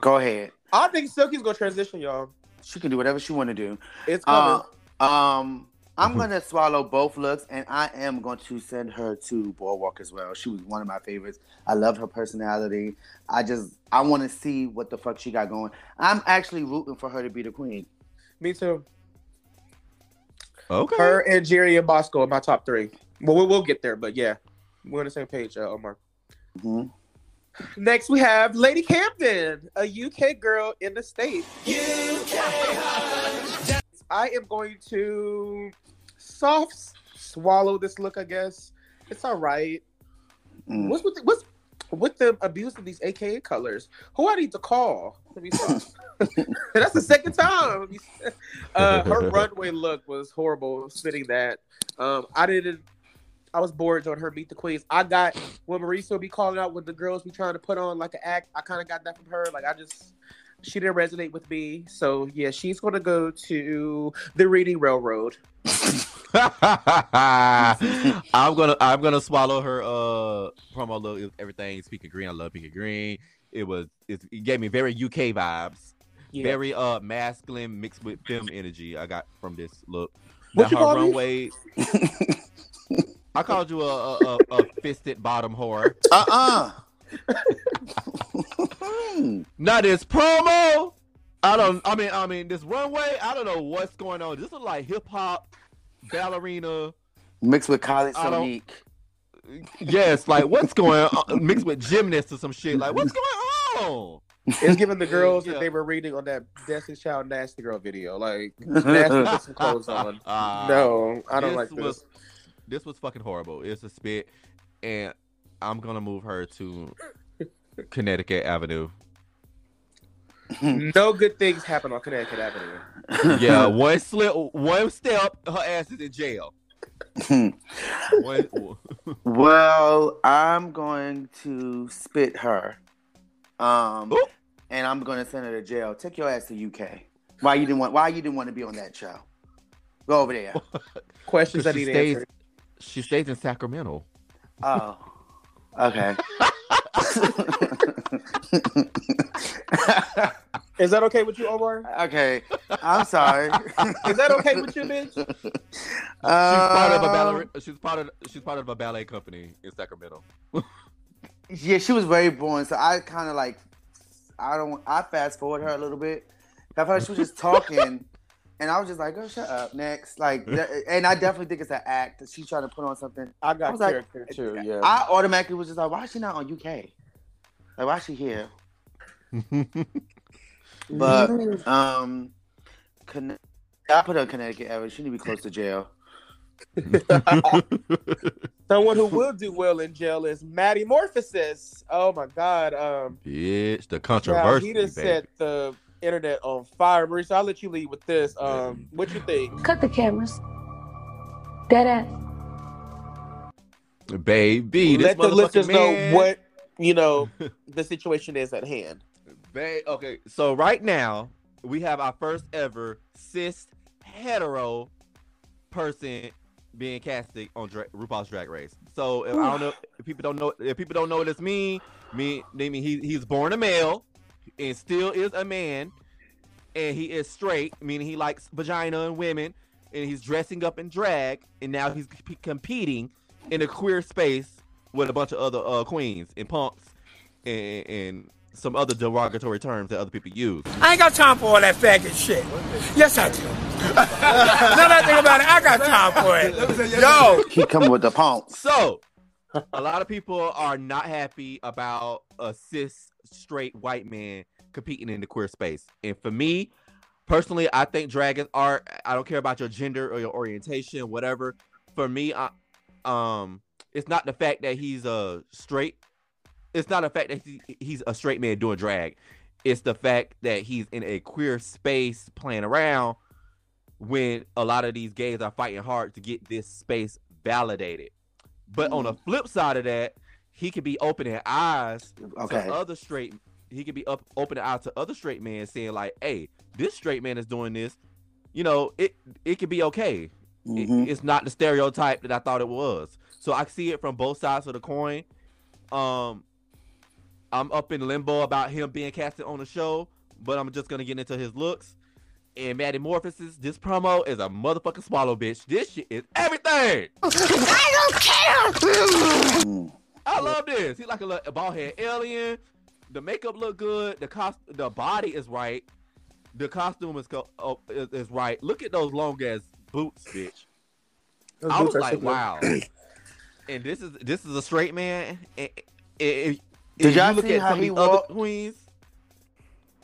go ahead. I think Silky's gonna transition, y'all. She can do whatever she want to do. It's coming. Uh, um, I'm gonna swallow both looks, and I am going to send her to Boardwalk as well. She was one of my favorites. I love her personality. I just, I want to see what the fuck she got going. I'm actually rooting for her to be the queen. Me too. Okay. Her, and Jerry, and Bosco are my top three. Well, we'll, we'll get there, but yeah, we're on the same page, uh, Omar. Mm-hmm. Next, we have Lady Camden, a U K girl in the States. U K I am going to soft swallow this look, I guess. It's all right. Mm. What's with the, what's with the abuse of these A K A colors? Who I need to call? Let me That's the second time. Uh, her runway look was horrible. Spitting that. Um, I didn't. I was bored on her Meet the Queens. I got what Marisa be calling out with the girls be trying to put on like an act. I kind of got that from her. Like I just, she didn't resonate with me. So yeah, she's going to go to the Reading Railroad. I'm gonna I'm gonna swallow her uh, promo look. Everything is pink and green. I love pink and green. It was it, it gave me very U K vibes, yeah. very uh masculine mixed with femme energy. I got from this look. What now, you her runway. I called you a, a, a, a fisted bottom whore. Uh-uh. Now this promo, I don't, I mean, I mean, this runway, I don't know what's going on. This is like hip-hop, ballerina. Mixed with college Sonique. Yes, like what's going on? Mixed with gymnasts or some shit. Like what's going on? It's giving the girls yeah. that they were reading on that Destiny's Child Nasty Girl video. Like, nasty with some clothes on. Uh, no, I don't this like this. Was, This was fucking horrible. It's a spit. And I'm going to move her to Connecticut Avenue. No good things happen on Connecticut Avenue. Yeah, one slip, one step, her ass is in jail. one, well, I'm going to spit her. Um, Ooh. And I'm going to send her to jail. Take your ass to U K. Why you didn't want, why you didn't want to be on that show? Go over there. Questions that need stays- answered. She stays in Sacramento. Oh, okay. Is that okay with you, Omar? Okay, I'm sorry. Is that okay with you, bitch? Um, she's part of a ballet. She's part of. She's part of a ballet company in Sacramento. Yeah, she was very boring. So I kind of like. I don't. I fast forward her a little bit. I felt like she was just talking. And I was just like, oh, shut up, next. Like, and I definitely think it's an act that she's trying to put on something. I got I character, like, too, yeah. I automatically was just like, why is she not on U K? Like, why is she here? But, um, Con- I put her in Connecticut Avenue. She need to be close to jail. Someone who will do well in jail is Maddy Morphosis. Oh my God. Um, Bitch, the controversy. He just set the internet on fire. Marisa, I'll let you lead with this. Um, what you think? Cut the cameras. Dead ass. Baby, this let the listeners man. know what, you know, the situation is at hand. Ba- okay, so right now, we have our first ever cis hetero person being casted on Dra- RuPaul's Drag Race. So if I don't know if people don't know if people don't know what this means. Mean they mean he he's born a male and still is a man, and he is straight, meaning he likes vagina and women, and he's dressing up in drag, and now he's p- competing in a queer space with a bunch of other uh, queens and punks and, and some other derogatory terms that other people use. I ain't got time for all that faggot shit. Yes, I do. Now that I think about it, I got time for it. Yo, he come with the punk. So, a lot of people are not happy about a cis straight white man competing in the queer space. And for me, personally, I think drag is art. I don't care about your gender or your orientation, whatever. For me, I, um, it's not the fact that he's a straight. It's not the fact that he, he's a straight man doing drag. It's the fact that he's in a queer space playing around when a lot of these gays are fighting hard to get this space validated. But mm. on the flip side of that, he could be opening eyes okay. to other straight. He could be up opening eyes to other straight men, saying like, "Hey, this straight man is doing this. You know, it it could be okay. Mm-hmm. It, it's not the stereotype that I thought it was." So I see it from both sides of the coin. Um. I'm up in limbo about him being casted on the show, but I'm just going to get into his looks. And Maddy Morphosis, this promo is a motherfucking swallow, bitch. This shit is everything. I don't care. I love this. He's like a little bald head alien. The makeup look good. The cost, the body is right. The costume is, co- oh, is, is right. Look at those long ass boots, bitch. Those I was like, so wow. And this is this is a straight man. And, and, Did y'all look at how he walked? Queens?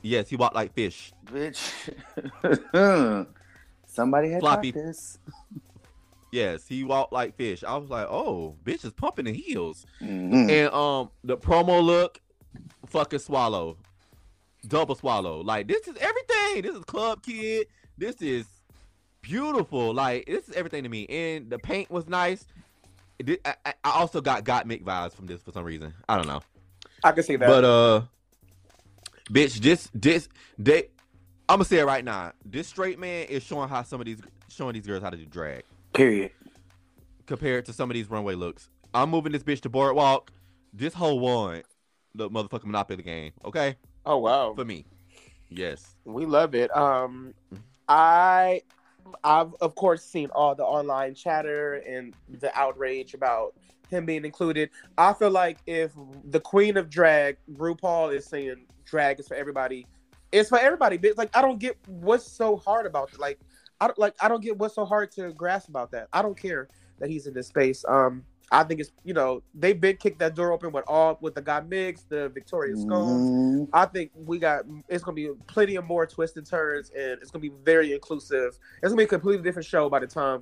Yes, he walked like fish. Bitch. Somebody had Floppy. Got this. Yes, he walked like fish. I was like, oh, bitch is pumping the heels. Mm-hmm. And um, the promo look, fucking swallow. Double swallow. Like, this is everything. This is Club Kid. This is beautiful. Like, this is everything to me. And the paint was nice. It, I, I also got Gottmik vibes from this for some reason. I don't know. I can see that. But uh bitch, this this they I'm gonna say it right now. This straight man is showing how some of these showing these girls how to do drag. Period. Compared to some of these runway looks. I'm moving this bitch to Boardwalk. This whole one, the motherfucking Monopoly game. Okay? Oh wow. For me. Yes. We love it. Um I I've of course seen all the online chatter and the outrage about him being included. I feel like if the queen of drag, RuPaul, is saying drag is for everybody, it's for everybody, bitch. Like, I don't get what's so hard about it. Like, I don't like I don't get what's so hard to grasp about that. I don't care that he's in this space. Um, I think it's, you know, they've been kicked that door open with all with the Gottmik, the Victoria Scones. Mm. I think we got it's gonna be plenty of more twists and turns, and it's gonna be very inclusive. It's gonna be a completely different show by the time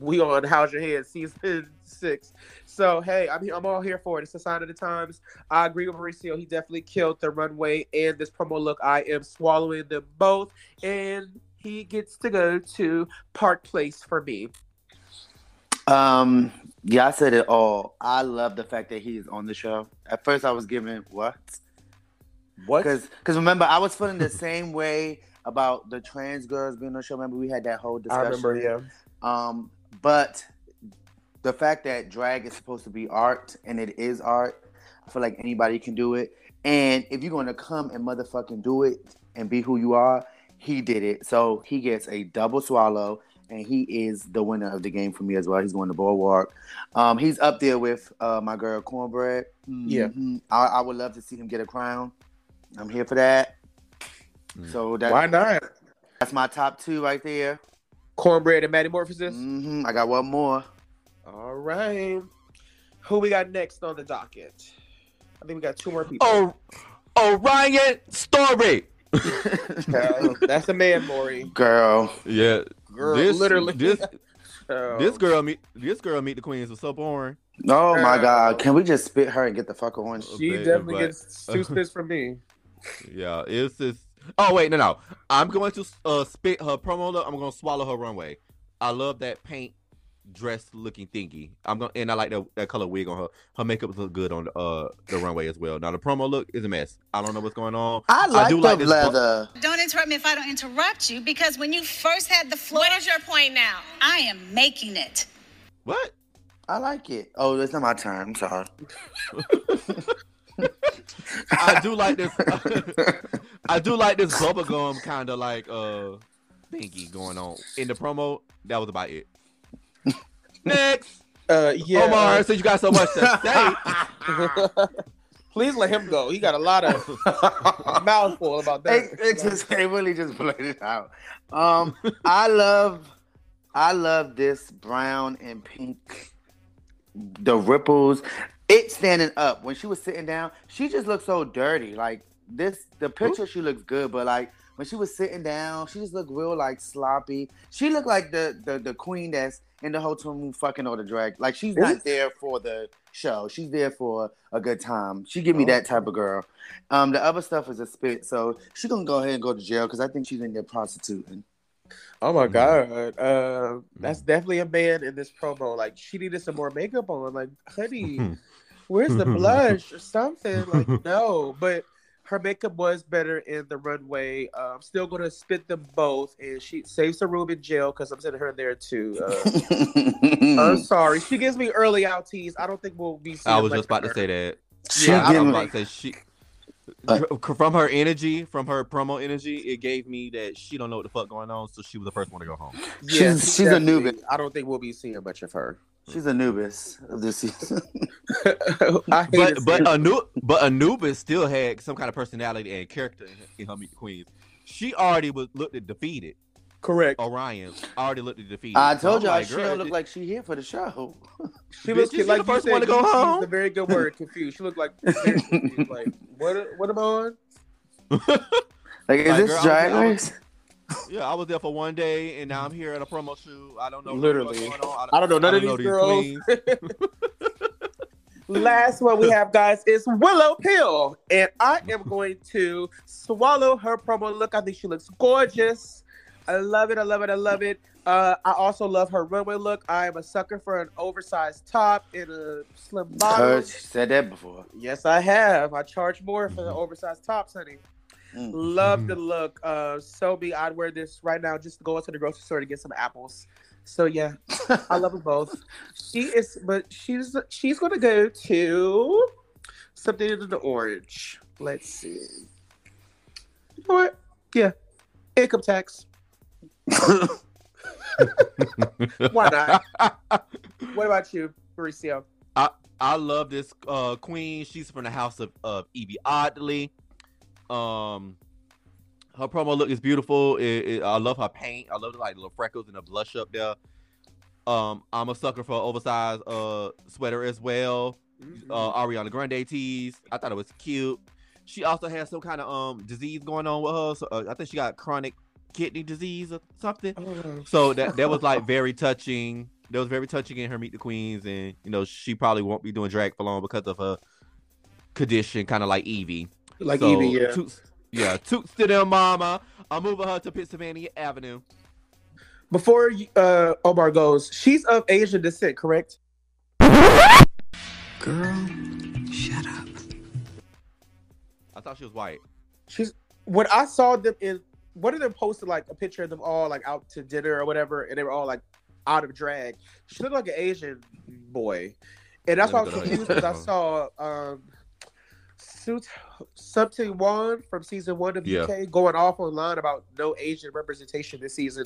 we on How's Your Head season six. So hey, I'm I'm all here for it. It's a sign of the times. I agree with Mauricio. He definitely killed the runway and this promo look. I am swallowing them both, and he gets to go to Park Place for me. Um, yeah, I said it all. I love the fact that he is on the show. At first, I was giving what, what? Because because remember, I was feeling the same way about the trans girls being on the show. Remember, we had that whole discussion. I remember, yeah. Um. But the fact that drag is supposed to be art, and it is art, I feel like anybody can do it. And if you're going to come and motherfucking do it and be who you are, he did it. So he gets a double swallow, and he is the winner of the game for me as well. He's going to Boardwalk. Um, he's up there with uh, my girl Kornbread. Mm-hmm. Yeah, I, I would love to see him get a crown. I'm here for that. Mm. So that, why not? That's my top two right there. Kornbread and Maddy Morphosis? Mm-hmm. I got one more. All right. Who we got next on the docket? I think we got two more people. Oh, Orion Story. Girl, that's a man, Maury. Girl. Yeah. Girl, this, literally. This, Girl. This girl meet this girl meet the queens was so boring. Oh girl. My god! Can we just spit her and get the fuck on? She bit, definitely but... gets two spits from me. Yeah, it's just. Oh wait, no, no. I'm going to uh, spit her promo look. I'm going to swallow her runway. I love that paint dress looking thingy. I'm gonna and I like that, that color wig on her. Her makeup look good on uh the runway as well. Now the promo look is a mess. I don't know what's going on. I like I do the like leather. This... Don't interrupt me if I don't interrupt you because when you first had the floor. What is your point now? I am making it. What? I like it. Oh, it's not my turn. I'm sorry. I do like this. I do like this bubblegum kind of like uh thingy going on in the promo. That was about it. Next, uh, yeah. Omar, since you got so much to say, please let him go. He got a lot of mouthful about that. It, it just, they really just played it out. Um, I love, I love this brown and pink, the ripples. It's standing up. When she was sitting down, she just looked so dirty. Like this, the picture Ooh. She looks good, but like. When she was sitting down, she just looked real, like, sloppy. She looked like the the, the queen that's in the hotel room fucking all the drag. Like, she's not there for the show. She's there for a good time. She give me oh. that type of girl. Um, the other stuff is a spit, so she's going to go ahead and go to jail because I think she's in there prostituting. Oh, my God. Uh, that's definitely a man in this promo. Like, she needed some more makeup on. Like, honey, where's the blush or something? Like, no, but... Her makeup was better in the runway. Uh, I'm still going to spit them both. And she saves the room in jail because I'm sending her there too. Uh, I'm sorry. She gives me early outies. I don't think we'll be seeing I was like just about her. To say that. She yeah, I was about to say she... Uh, from her energy, from her promo energy, it gave me that she don't know what the fuck going on, so she was the first one to go home. Yeah, she's, she's Anubis. I don't think we'll be seeing much of her. She's Anubis of this season. I hate but but, Anu- but Anubis still had some kind of personality and character in her Meet the Queens. She already was looked defeated. Correct. Orion already looked at defeat. I told y'all like, she don't look like she here for the show. She was like the first one to go home. A very good word, confused. She looked like very confused. Like what? What am I on? Like is like, this girl, Drag Race? Yeah, I was there for one day, and now I'm here at a promo shoot. I don't know. Literally, what's going on. I, don't, I don't know none I don't of these girls. Last one we have, guys, is Willow Pill, and I am going to swallow her promo look. I think she looks gorgeous. I love it. I love it. I love it. Uh, I also love her runway look. I am a sucker for an oversized top and a slim bottom. She said that before. Yes, I have. I charge more for the oversized tops, honey. Mm. Love the look. Uh, so be I'd wear this right now just to go into the grocery store to get some apples. So yeah, I love them both. She is, but she's she's gonna go to something in the orange. Let's see. You know what? Yeah, income tax. Why not? What about you, Mauricio? I, I love this uh, queen. She's from the house of, of Yvie Oddly. Um, her promo look is beautiful. It, it, I love her paint. I love the like little freckles and the blush up there. Um, I'm a sucker for an oversized uh sweater as well. Mm-hmm. Uh, Ariana Grande tees. I thought it was cute. She also has some kind of um disease going on with her. So uh, I think she got chronic kidney disease or something. Oh. So that that was like very touching. That was very touching in her Meet the Queens, and you know she probably won't be doing drag for long because of her condition, kind of like Yvie. Like so, Yvie, yeah. Toots, yeah, toots to them, mama. I'm moving her to Pennsylvania Avenue. Before uh, Omar goes, she's of Asian descent, correct? Girl, shut up. I thought she was white. She's when I saw them in. One of them posted like a picture of them all like out to dinner or whatever, and they were all like out of drag. She looked like an Asian boy, and that's why I was confused because I saw um, Suit something one from season one of yeah. U K going off online about no Asian representation this season.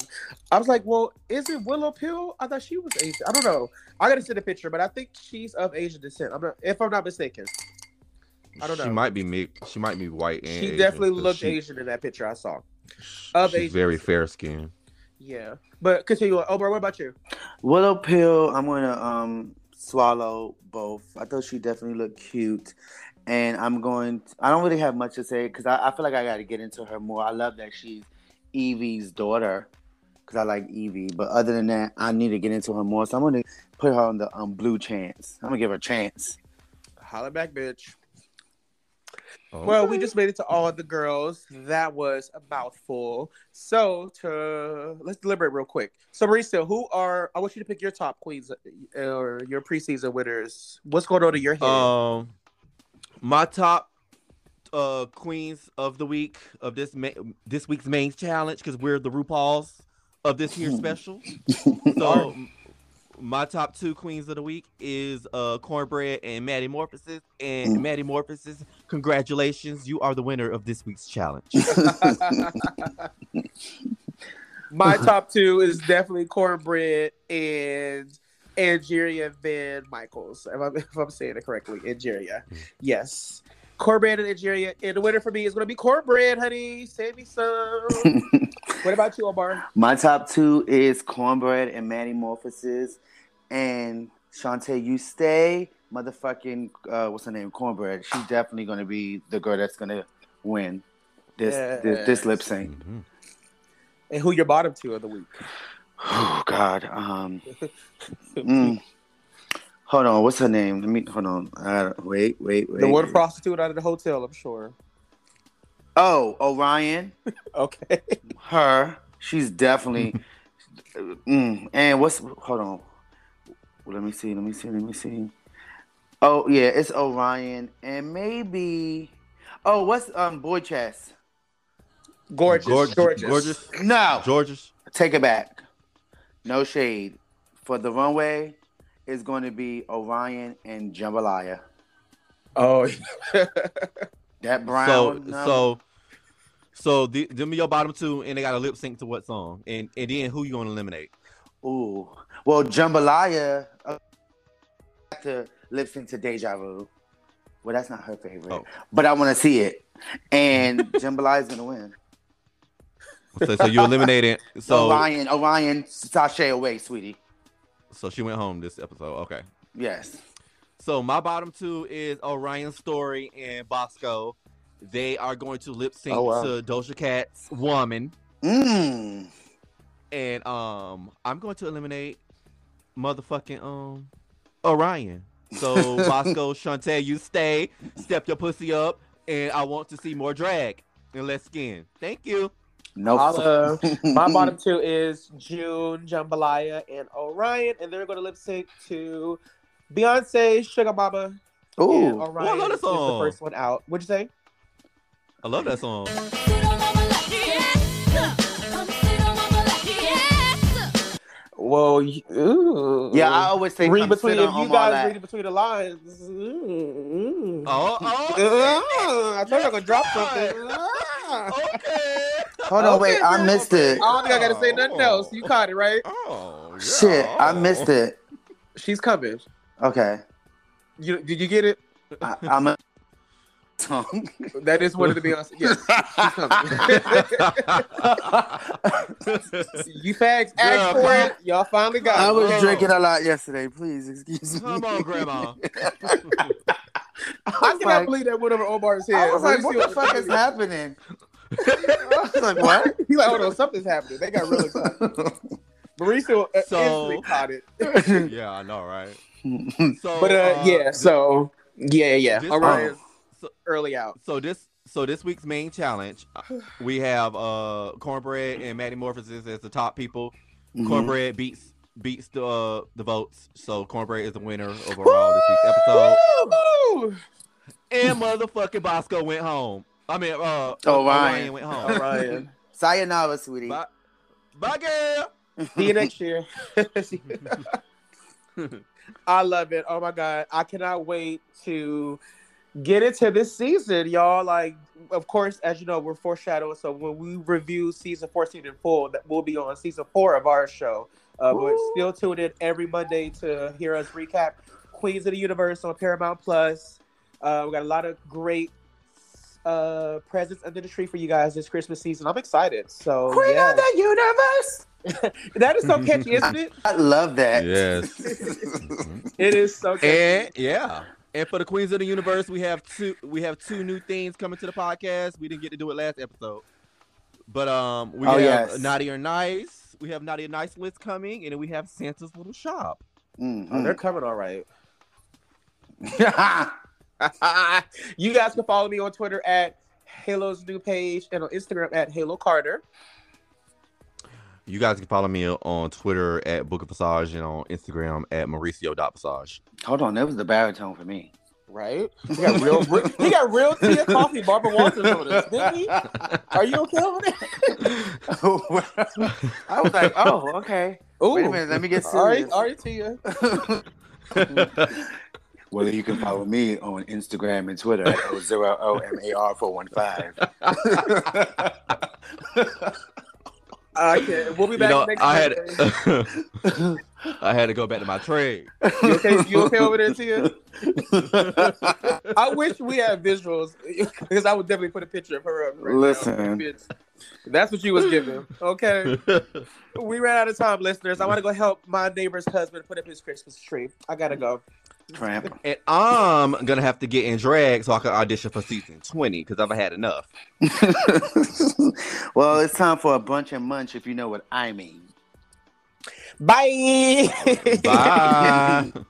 I was like, well, is it Willow Pill? I thought she was Asian. I don't know. I gotta see the picture, but I think she's of Asian descent. I'm not, if I'm not mistaken. I don't know. She might be mixed. She might be white. And she Asian, definitely looked she... Asian in that picture I saw. Of She's Asian. Very fair skin. Yeah, but continue. Ober, what about you? Willow Pill, I'm gonna um swallow both. I thought she definitely looked cute, and I'm going. To, I don't really have much to say because I, I feel like I got to get into her more. I love that she's Yvie's daughter. because I like Yvie. But other than that, I need to get into her more. So I'm going to put her on the um, blue chance. I'm going to give her a chance. Holla back, bitch. Okay. Well, we just made it to all the girls. That was a mouthful. So to let's deliberate real quick. So Marisa, who are I want you to pick your top queens or your preseason winners. What's going on in your head? Um, my top uh, queens of the week of this ma- this week's main challenge, because we're the RuPaul's of this year's special. So my top two queens of the week is uh, Kornbread and Maddy Morphosis. And mm. Maddy Morphosis, congratulations. You are the winner of this week's challenge. My top two is definitely Kornbread and Angeria Van Michaels. If I'm, if I'm saying it correctly, Angeria. Yes. Kornbread and Angeria. And the winner for me is going to be Kornbread, honey. Save me some. What about you, Omar? My top two is Kornbread and Maddy Morphosis. And Shantae, you stay. Motherfucking, uh, what's her name? Kornbread. She's definitely going to be the girl that's going to win this, yes. this this lip sync. Mm-hmm. And who your bottom two of the week? Oh, God. Um, mm. Hold on. What's her name? Let me, hold on. Uh, wait, wait, wait. The water prostitute out of the hotel, I'm sure. Oh, Orion. Okay. Her. She's definitely. mm, and what's, hold on. Let me see. Let me see. Let me see. Oh, yeah, it's Orion. And maybe... Oh, what's um Boy Chess? Gorgeous. Gorgeous. Gorgeous. Gorgeous. No. Gorgeous. Take it back. No shade. For the runway, it's going to be Orion and Jambalaya. Oh. That brown... So, no. so, so the, them are your bottom two, and they got a lip sync to what song? And, and then who you going to eliminate? Ooh. Well, Jambalaya... Uh, to... lip sync to Deja Vu. Well, that's not her favorite, oh. but I want to see it. And Jambalaya is gonna win. So, so you eliminated. So Orion, Orion, sashay away, sweetie. So she went home this episode. Okay. Yes. So my bottom two is Orion Story and Bosco. They are going to lip sync oh, wow. to Doja Cat's Woman. Mm. And um, I'm going to eliminate motherfucking um Orion. So, Bosco, Shantae, you stay, step your pussy up, and I want to see more drag and less skin. Thank you. No nope. problem. My bottom two is June, Jambalaya, and Orion, and they're going to lip sync to Beyonce, Sugar Mama. Ooh, Orion oh, I love that song. Is the first one out. What'd you say? I love that song. Well, ooh. Yeah, I always say read between if you guys read between the lines. Mm, mm. Oh, oh, oh, I thought I was gonna drop something. Okay. Hold on, okay, wait, I missed it. I don't think I gotta say nothing else. You caught it, right? Oh, yeah. Shit, I missed it. She's coming. Okay. You did you get it? I, I'm a tongue. That is one of the Beyonce. Yes, she's coming. You fags asked for it. Y'all finally got it. I was drinking a lot yesterday. Please excuse me. Come on, Grandma. I cannot like, believe that went over Omar's head. I was like, what, what the fuck is happening? I was like, what? He's like, hold on, something's happening. They got really caught. Mauricio so, instantly caught it. Yeah, I know, right? So, but uh, uh, yeah, so yeah, yeah. All right. So, early out. So this so this week's main challenge, we have uh Kornbread and Maddy Morphosis as the top people. Mm-hmm. Kornbread beats beats the uh, the votes. So Kornbread is the winner overall this week's episode. Woo! And motherfucking Bosco went home. I mean uh oh, Ryan went home. Ryan. Sayonara, sweetie. Bye, bye girl. See you next year. I love it. Oh my God. I cannot wait to get into this season, y'all. Like, of course, as you know, we're foreshadowing. So when we review season fourteen in full, that will be on season four of our show. Uh, but still tune in every Monday to hear us recap Queens of the Universe on Paramount Plus. Uh, we got a lot of great uh, presents under the tree for you guys this Christmas season. I'm excited. So Queen yeah. of the Universe. That is so catchy, isn't it? I love that. Yes, it is so catchy. And, yeah. And for the Queens of the Universe, we have two we have two new things coming to the podcast. We didn't get to do it last episode. But um we oh, have yes. Naughty or Nice, we have Nadia Nice List coming, and then we have Santa's Little Shop. Mm-hmm. Oh, they're covered all right. You guys can follow me on Twitter at Halo's New Page and on Instagram at Halo Carter. You guys can follow me on Twitter at Book of Passage and on Instagram at Mauricio dot Passage. Hold on, that was the baritone for me. Right? We got real, real, we got real tea and coffee, Barbara Walters on this, didn't we? Are you okay with that? I was like, oh, okay. Ooh. Wait a minute, let me get serious. All right, Tia. Well, you can follow me on Instagram and Twitter at O zero O M A R four one five. Okay, we'll be back you know, next I had, I had to go back to my trade. You okay, you okay over there, Tia? I wish we had visuals, because I would definitely put a picture of her up right Listen. Now. That's what you was giving. Okay. We ran out of time, listeners. I want to go help my neighbor's husband put up his Christmas tree. I got to go. Tramp. And I'm going to have to get in drag so I can audition for season twenty because I've had enough. Well, it's time for a bunch and munch if you know what I mean. Bye. Bye.